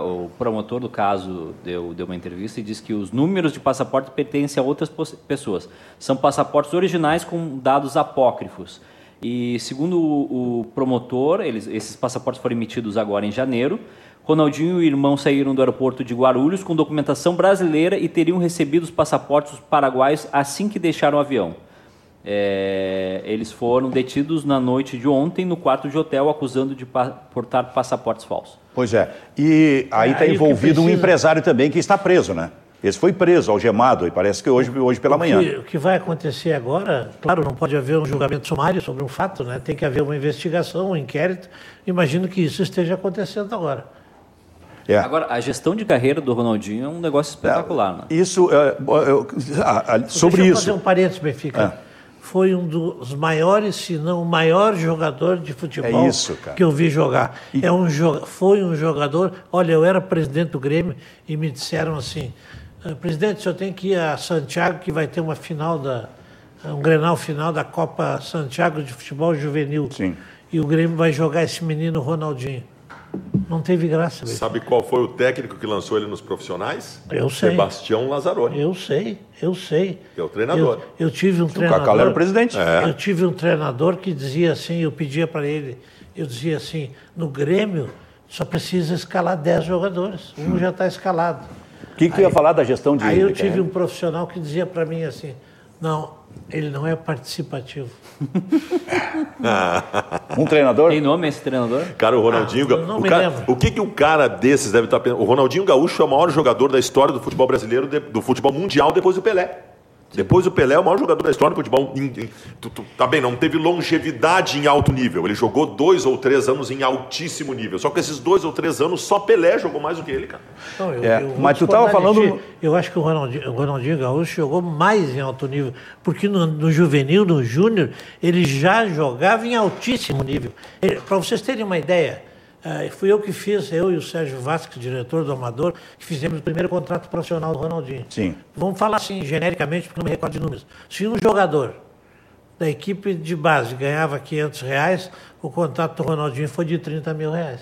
O promotor do caso deu uma entrevista e disse que os números de passaporte pertencem a outras pessoas. São passaportes originais com dados apócrifos. E, segundo o promotor, esses passaportes foram emitidos agora em janeiro. Ronaldinho e o irmão saíram do aeroporto de Guarulhos com documentação brasileira e teriam recebido os passaportes paraguaios assim que deixaram o avião. Eles foram detidos na noite de ontem no quarto de hotel, acusando de portar passaportes falsos. Pois é. E aí está envolvido um empresário também que está preso, né? Esse foi preso, algemado, e parece que hoje pela manhã. O que vai acontecer agora, claro, não pode haver um julgamento sumário sobre um fato, né? Tem que haver uma investigação, um inquérito. Imagino que isso esteja acontecendo agora. Agora, a gestão de carreira do Ronaldinho é um negócio espetacular, né? Sobre isso... Deixa eu fazer um parênteses, Benfica. Foi um dos maiores, se não o maior jogador de futebol que eu vi jogar. Foi um jogador... Olha, eu era presidente do Grêmio e me disseram assim, presidente, o senhor tem que ir a Santiago, que vai ter uma final, um Grenal final da Copa Santiago de Futebol Juvenil. Sim. E o Grêmio vai jogar esse menino Ronaldinho. Não teve graça. Mesmo. Sabe qual foi o técnico que lançou ele nos profissionais? Eu sei. Sebastião Lazzaroni. Eu sei. Que é o treinador. Eu tive um treinador... O Cacalo era o presidente. Eu tive um treinador que dizia assim, eu pedia para ele, eu dizia assim, no Grêmio só precisa escalar 10 jogadores. Um já está escalado. O que eu ia falar da gestão de... Aí eu tive um profissional que dizia para mim assim, não... Ele não é participativo. Um treinador? Tem nome esse treinador? Cara, o Ronaldinho... o que um cara desses deve estar pensando? O Ronaldinho Gaúcho é o maior jogador da história do futebol brasileiro, do futebol mundial, depois do Pelé. Sim. Depois do Pelé, é o maior jogador da história do futebol... Tá bem, não teve longevidade em alto nível. Ele jogou 2 ou 3 anos em altíssimo nível. Só que esses 2 ou 3 anos, só Pelé jogou mais do que ele, cara. Não, mas tu estava falando... Eu acho que o Ronaldinho Gaúcho jogou mais em alto nível. Porque no juvenil, no júnior, ele já jogava em altíssimo nível. Para vocês terem uma ideia... fui eu que fiz, eu e o Sérgio Vasques, diretor do Amador, que fizemos o primeiro contrato profissional do Ronaldinho. Sim. Vamos falar assim, genericamente, porque não me recordo de números. Se um jogador da equipe de base ganhava R$500, o contrato do Ronaldinho foi de R$30 mil. Nossa.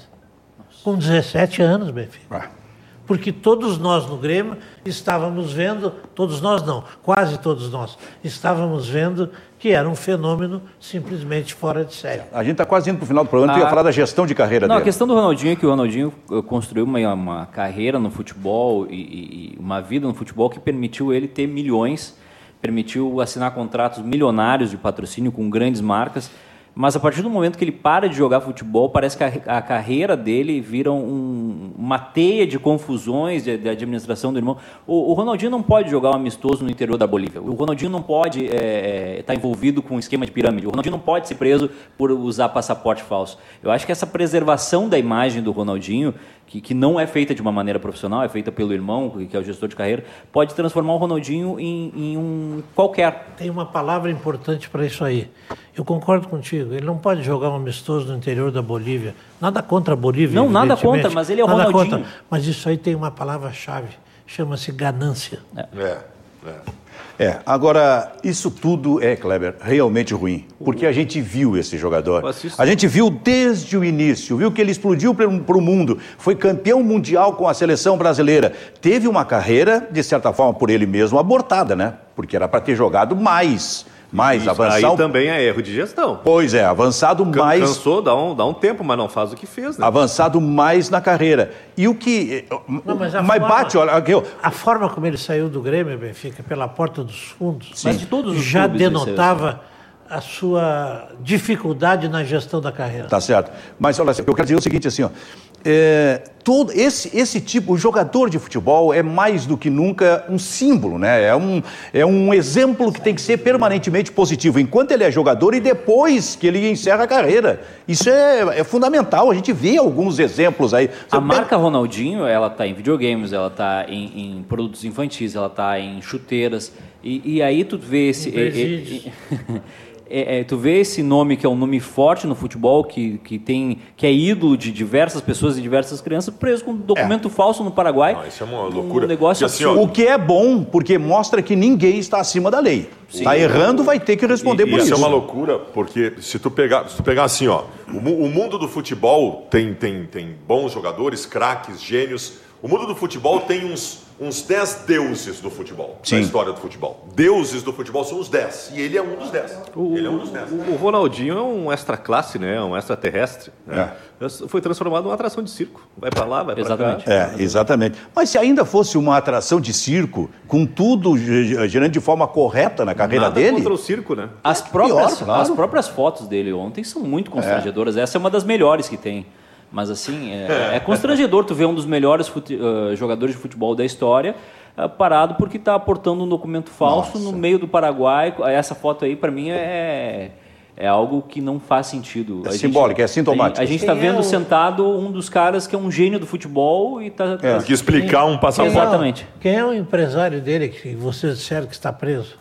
Com 17 anos, Benfica. Porque todos nós no Grêmio estávamos vendo, todos nós não, quase todos nós, estávamos vendo que era um fenômeno simplesmente fora de série. A gente está quase indo para o final do programa, tu ia falar da gestão de carreira dele. A questão do Ronaldinho é que o Ronaldinho construiu uma carreira no futebol e uma vida no futebol que permitiu ele ter milhões, permitiu assinar contratos milionários de patrocínio com grandes marcas. Mas a partir do momento que ele para de jogar futebol, parece que a carreira dele vira uma teia de confusões de administração do irmão. O Ronaldinho não pode jogar um amistoso no interior da Bolívia. O Ronaldinho não pode estar envolvido com um esquema de pirâmide. O Ronaldinho não pode ser preso por usar passaporte falso. Eu acho que essa preservação da imagem do Ronaldinho, que não é feita de uma maneira profissional, é feita pelo irmão, que é o gestor de carreira, pode transformar o Ronaldinho em um qualquer. Tem uma palavra importante para isso aí. Eu concordo contigo, ele não pode jogar um amistoso no interior da Bolívia. Nada contra a Bolívia, não, nada contra, mas ele é o nada Ronaldinho. Contra. Mas isso aí tem uma palavra-chave, chama-se ganância. Agora, isso tudo Kleber, realmente ruim, porque a gente viu esse jogador. A gente viu desde o início, viu que ele explodiu para o mundo, foi campeão mundial com a seleção brasileira. Teve uma carreira, de certa forma, por ele mesmo, abortada, né? Porque era para ter jogado mais. Mas isso, avançar... Aí também é erro de gestão. Pois é, avançado mais... Cansou, dá um tempo, mas não faz o que fez. Né? Avançado mais na carreira. E o que... Não, mas forma, bate, olha... A forma como ele saiu do Grêmio, Benfica, pela porta dos fundos... Sim. Mas de todos os já denotava a sua dificuldade na gestão da carreira. Tá certo. Mas, olha, eu quero dizer o seguinte, assim, ó... todo esse tipo, o jogador de futebol é mais do que nunca um símbolo, né? É um exemplo que tem que ser permanentemente positivo, enquanto ele é jogador e depois que ele encerra a carreira. Isso é fundamental, a gente vê alguns exemplos aí. A marca Ronaldinho, ela está em videogames, ela está em produtos infantis, ela está em chuteiras, e aí tu vê esse... tu vê esse nome, que é um nome forte no futebol, que é ídolo de diversas pessoas e diversas crianças, preso com um documento falso no Paraguai. Não, isso é uma loucura. Um negócio assim, o que é bom, porque mostra que ninguém está acima da lei. Está errando, vai ter que responder por isso. Isso é uma loucura, porque se tu pegar assim, ó, o mundo do futebol tem bons jogadores, craques, gênios. O mundo do futebol tem uns 10 deuses do futebol, sim, na história do futebol. Deuses do futebol são os 10, e ele é um dos 10. O Ronaldinho é um extra-classe, né? Um extraterrestre. Né? É. Foi transformado numa atração de circo. Vai para lá, vai para cá. Exatamente. Mas se ainda fosse uma atração de circo, com tudo girando de forma correta na carreira nada dele... contra o circo, né? As próprias fotos dele ontem são muito constrangedoras. Essa é uma das melhores que tem. Mas, assim, é constrangedor tu ver um dos melhores jogadores de futebol da história parado porque está aportando um documento falso. Nossa. No meio do Paraguai. Essa foto aí, para mim, é algo que não faz sentido. É simbólico, é sintomático. A gente está vendo sentado um dos caras que é um gênio do futebol e está... Tem que explicar passar um voto. Exatamente. Quem é o empresário dele que vocês disseram que está preso?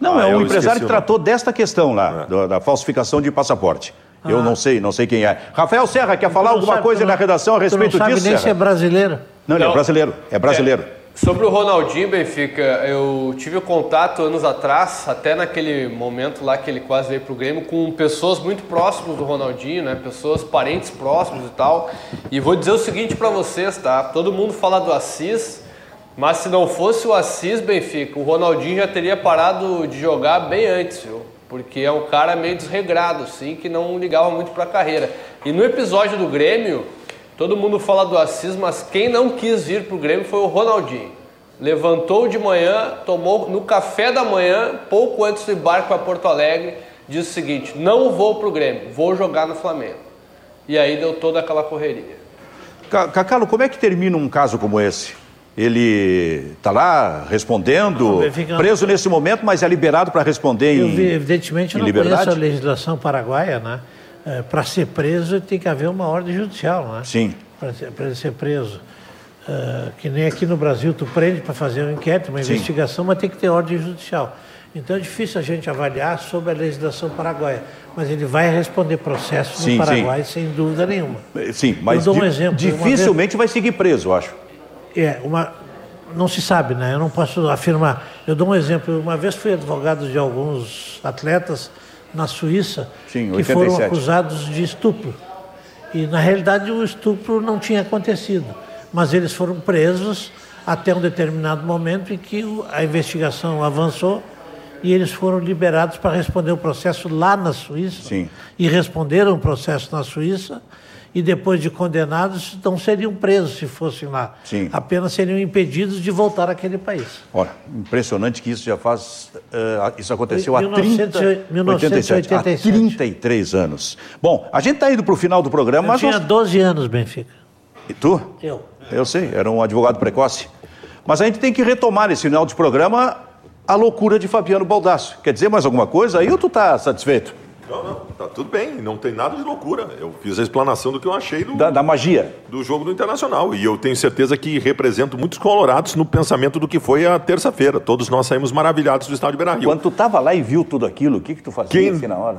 Não, é um empresário que tratou desta questão lá, da falsificação de passaporte. Eu não sei quem é. Rafael Serra, quer falar alguma coisa na redação a respeito disso? Não sabe nem se é brasileiro. Não, ele é brasileiro. É brasileiro. Sobre o Ronaldinho, Benfica, eu tive contato anos atrás, até naquele momento lá que ele quase veio pro Grêmio, com pessoas muito próximas do Ronaldinho, né? Pessoas, parentes próximos e tal. E vou dizer o seguinte para vocês, tá? Todo mundo fala do Assis, mas se não fosse o Assis, Benfica, o Ronaldinho já teria parado de jogar bem antes, viu? Porque é um cara meio desregrado, assim, que não ligava muito para a carreira. E no episódio do Grêmio, todo mundo fala do Assis, mas quem não quis vir para o Grêmio foi o Ronaldinho. Levantou de manhã, tomou no café da manhã, pouco antes do embarque para Porto Alegre, disse o seguinte: não vou para o Grêmio, vou jogar no Flamengo. E aí deu toda aquela correria. Cacalo, como é que termina um caso como esse? Ele está lá respondendo, preso nesse momento, mas é liberado para responder em liberdade? Evidentemente, eu não conheço a legislação paraguaia, né? Para ser preso tem que haver uma ordem judicial, né? Sim. Para ser preso. Que nem aqui no Brasil, tu prende para fazer um inquérito, uma investigação, mas tem que ter ordem judicial. Então é difícil a gente avaliar sobre a legislação paraguaia. Mas ele vai responder processo no Paraguai, sem dúvida nenhuma. Sim, mas eu dou um exemplo. Dificilmente vai seguir preso, eu acho. Não se sabe, né? Eu não posso afirmar. Eu dou um exemplo. Uma vez fui advogado de alguns atletas na Suíça, sim, que foram acusados de estupro. E, na realidade, o estupro não tinha acontecido. Mas eles foram presos até um determinado momento em que a investigação avançou e eles foram liberados para responder o processo lá na Suíça. Sim. E responderam o processo na Suíça. E depois de condenados, não seriam presos se fossem lá. Sim. Apenas seriam impedidos de voltar àquele país. Ora, impressionante que isso já faz... isso aconteceu há 1987. Há 33 anos. Bom, a gente está indo para o final do programa... Eu tinha 12 anos, Benfica. E tu? Eu sei, era um advogado precoce. Mas a gente tem que retomar nesse final do programa a loucura de Fabiano Baldasso. Quer dizer mais alguma coisa aí ou tu está satisfeito? Não, tá tudo bem, não tem nada de loucura. Eu fiz a explanação do que eu achei da magia do jogo do Internacional. E eu tenho certeza que represento muitos colorados no pensamento do que foi a terça-feira. Todos nós saímos maravilhados do estádio Beira-Rio. Quando tu estava lá e viu tudo aquilo, o que tu fazia assim na hora?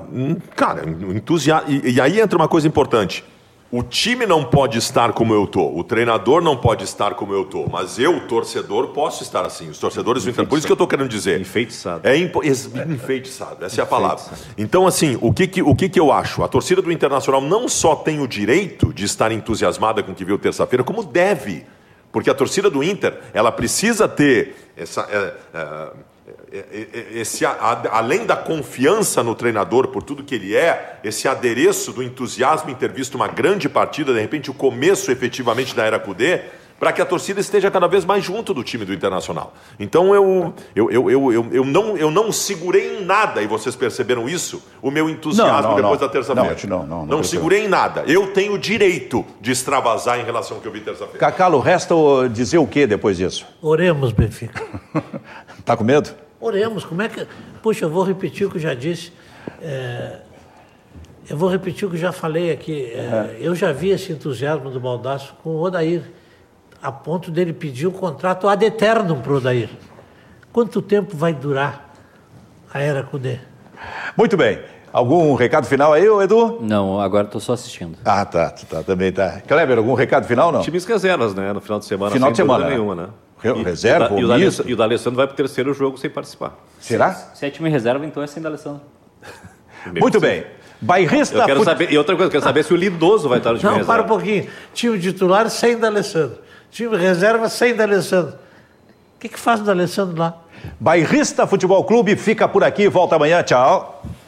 Cara, entusiasmo. E aí entra uma coisa importante. O time não pode estar como eu tô, o treinador não pode estar como eu tô, mas eu, torcedor, posso estar assim. Os torcedores do Internacional, por isso que eu estou querendo dizer. Enfeitiçado. Enfeitiçado, essa é a palavra. Então, assim, o que eu acho? A torcida do Internacional não só tem o direito de estar entusiasmada com o que viu terça-feira, como deve. Porque a torcida do Inter, ela precisa ter essa... além da confiança no treinador por tudo que ele é, esse adereço do entusiasmo em ter visto uma grande partida, de repente o começo efetivamente da era Cudê, para que a torcida esteja cada vez mais junto do time do Internacional. Então eu não segurei em nada, e vocês perceberam isso, o meu entusiasmo depois da terça-feira. Não segurei em nada. Eu tenho o direito de extravasar em relação ao que eu vi terça-feira. Cacalo, resta dizer o que depois disso? Oremos, Benfica. Tá com medo? Oremos. Como é que... Puxa, eu vou repetir o que eu já disse. Eu vou repetir o que eu já falei aqui. Eu já vi esse entusiasmo do Baldasso com o Odair, a ponto dele pedir um contrato ad eternum para o Odair. Quanto tempo vai durar a era Cudê? Muito bem. Algum recado final aí, Edu? Não, agora estou só assistindo. Ah, tá, também tá. Kleber, algum recado final, não? Times reservas, né? No final de semana. Final de semana, né? Nenhuma, né? Reserva ou misto? E o D'Alessandro vai para o terceiro jogo sem participar. Será? Se é time reserva, então é sem D'Alessandro. Muito bem. Bairrista... E outra coisa, eu quero saber se o Lindoso vai estar no time reserva. Não, para um pouquinho. Time titular sem D'Alessandro. Time reserva sem D'Alessandro. O que faz o D'Alessandro lá? Bairrista Futebol Clube fica por aqui. Volta amanhã. Tchau.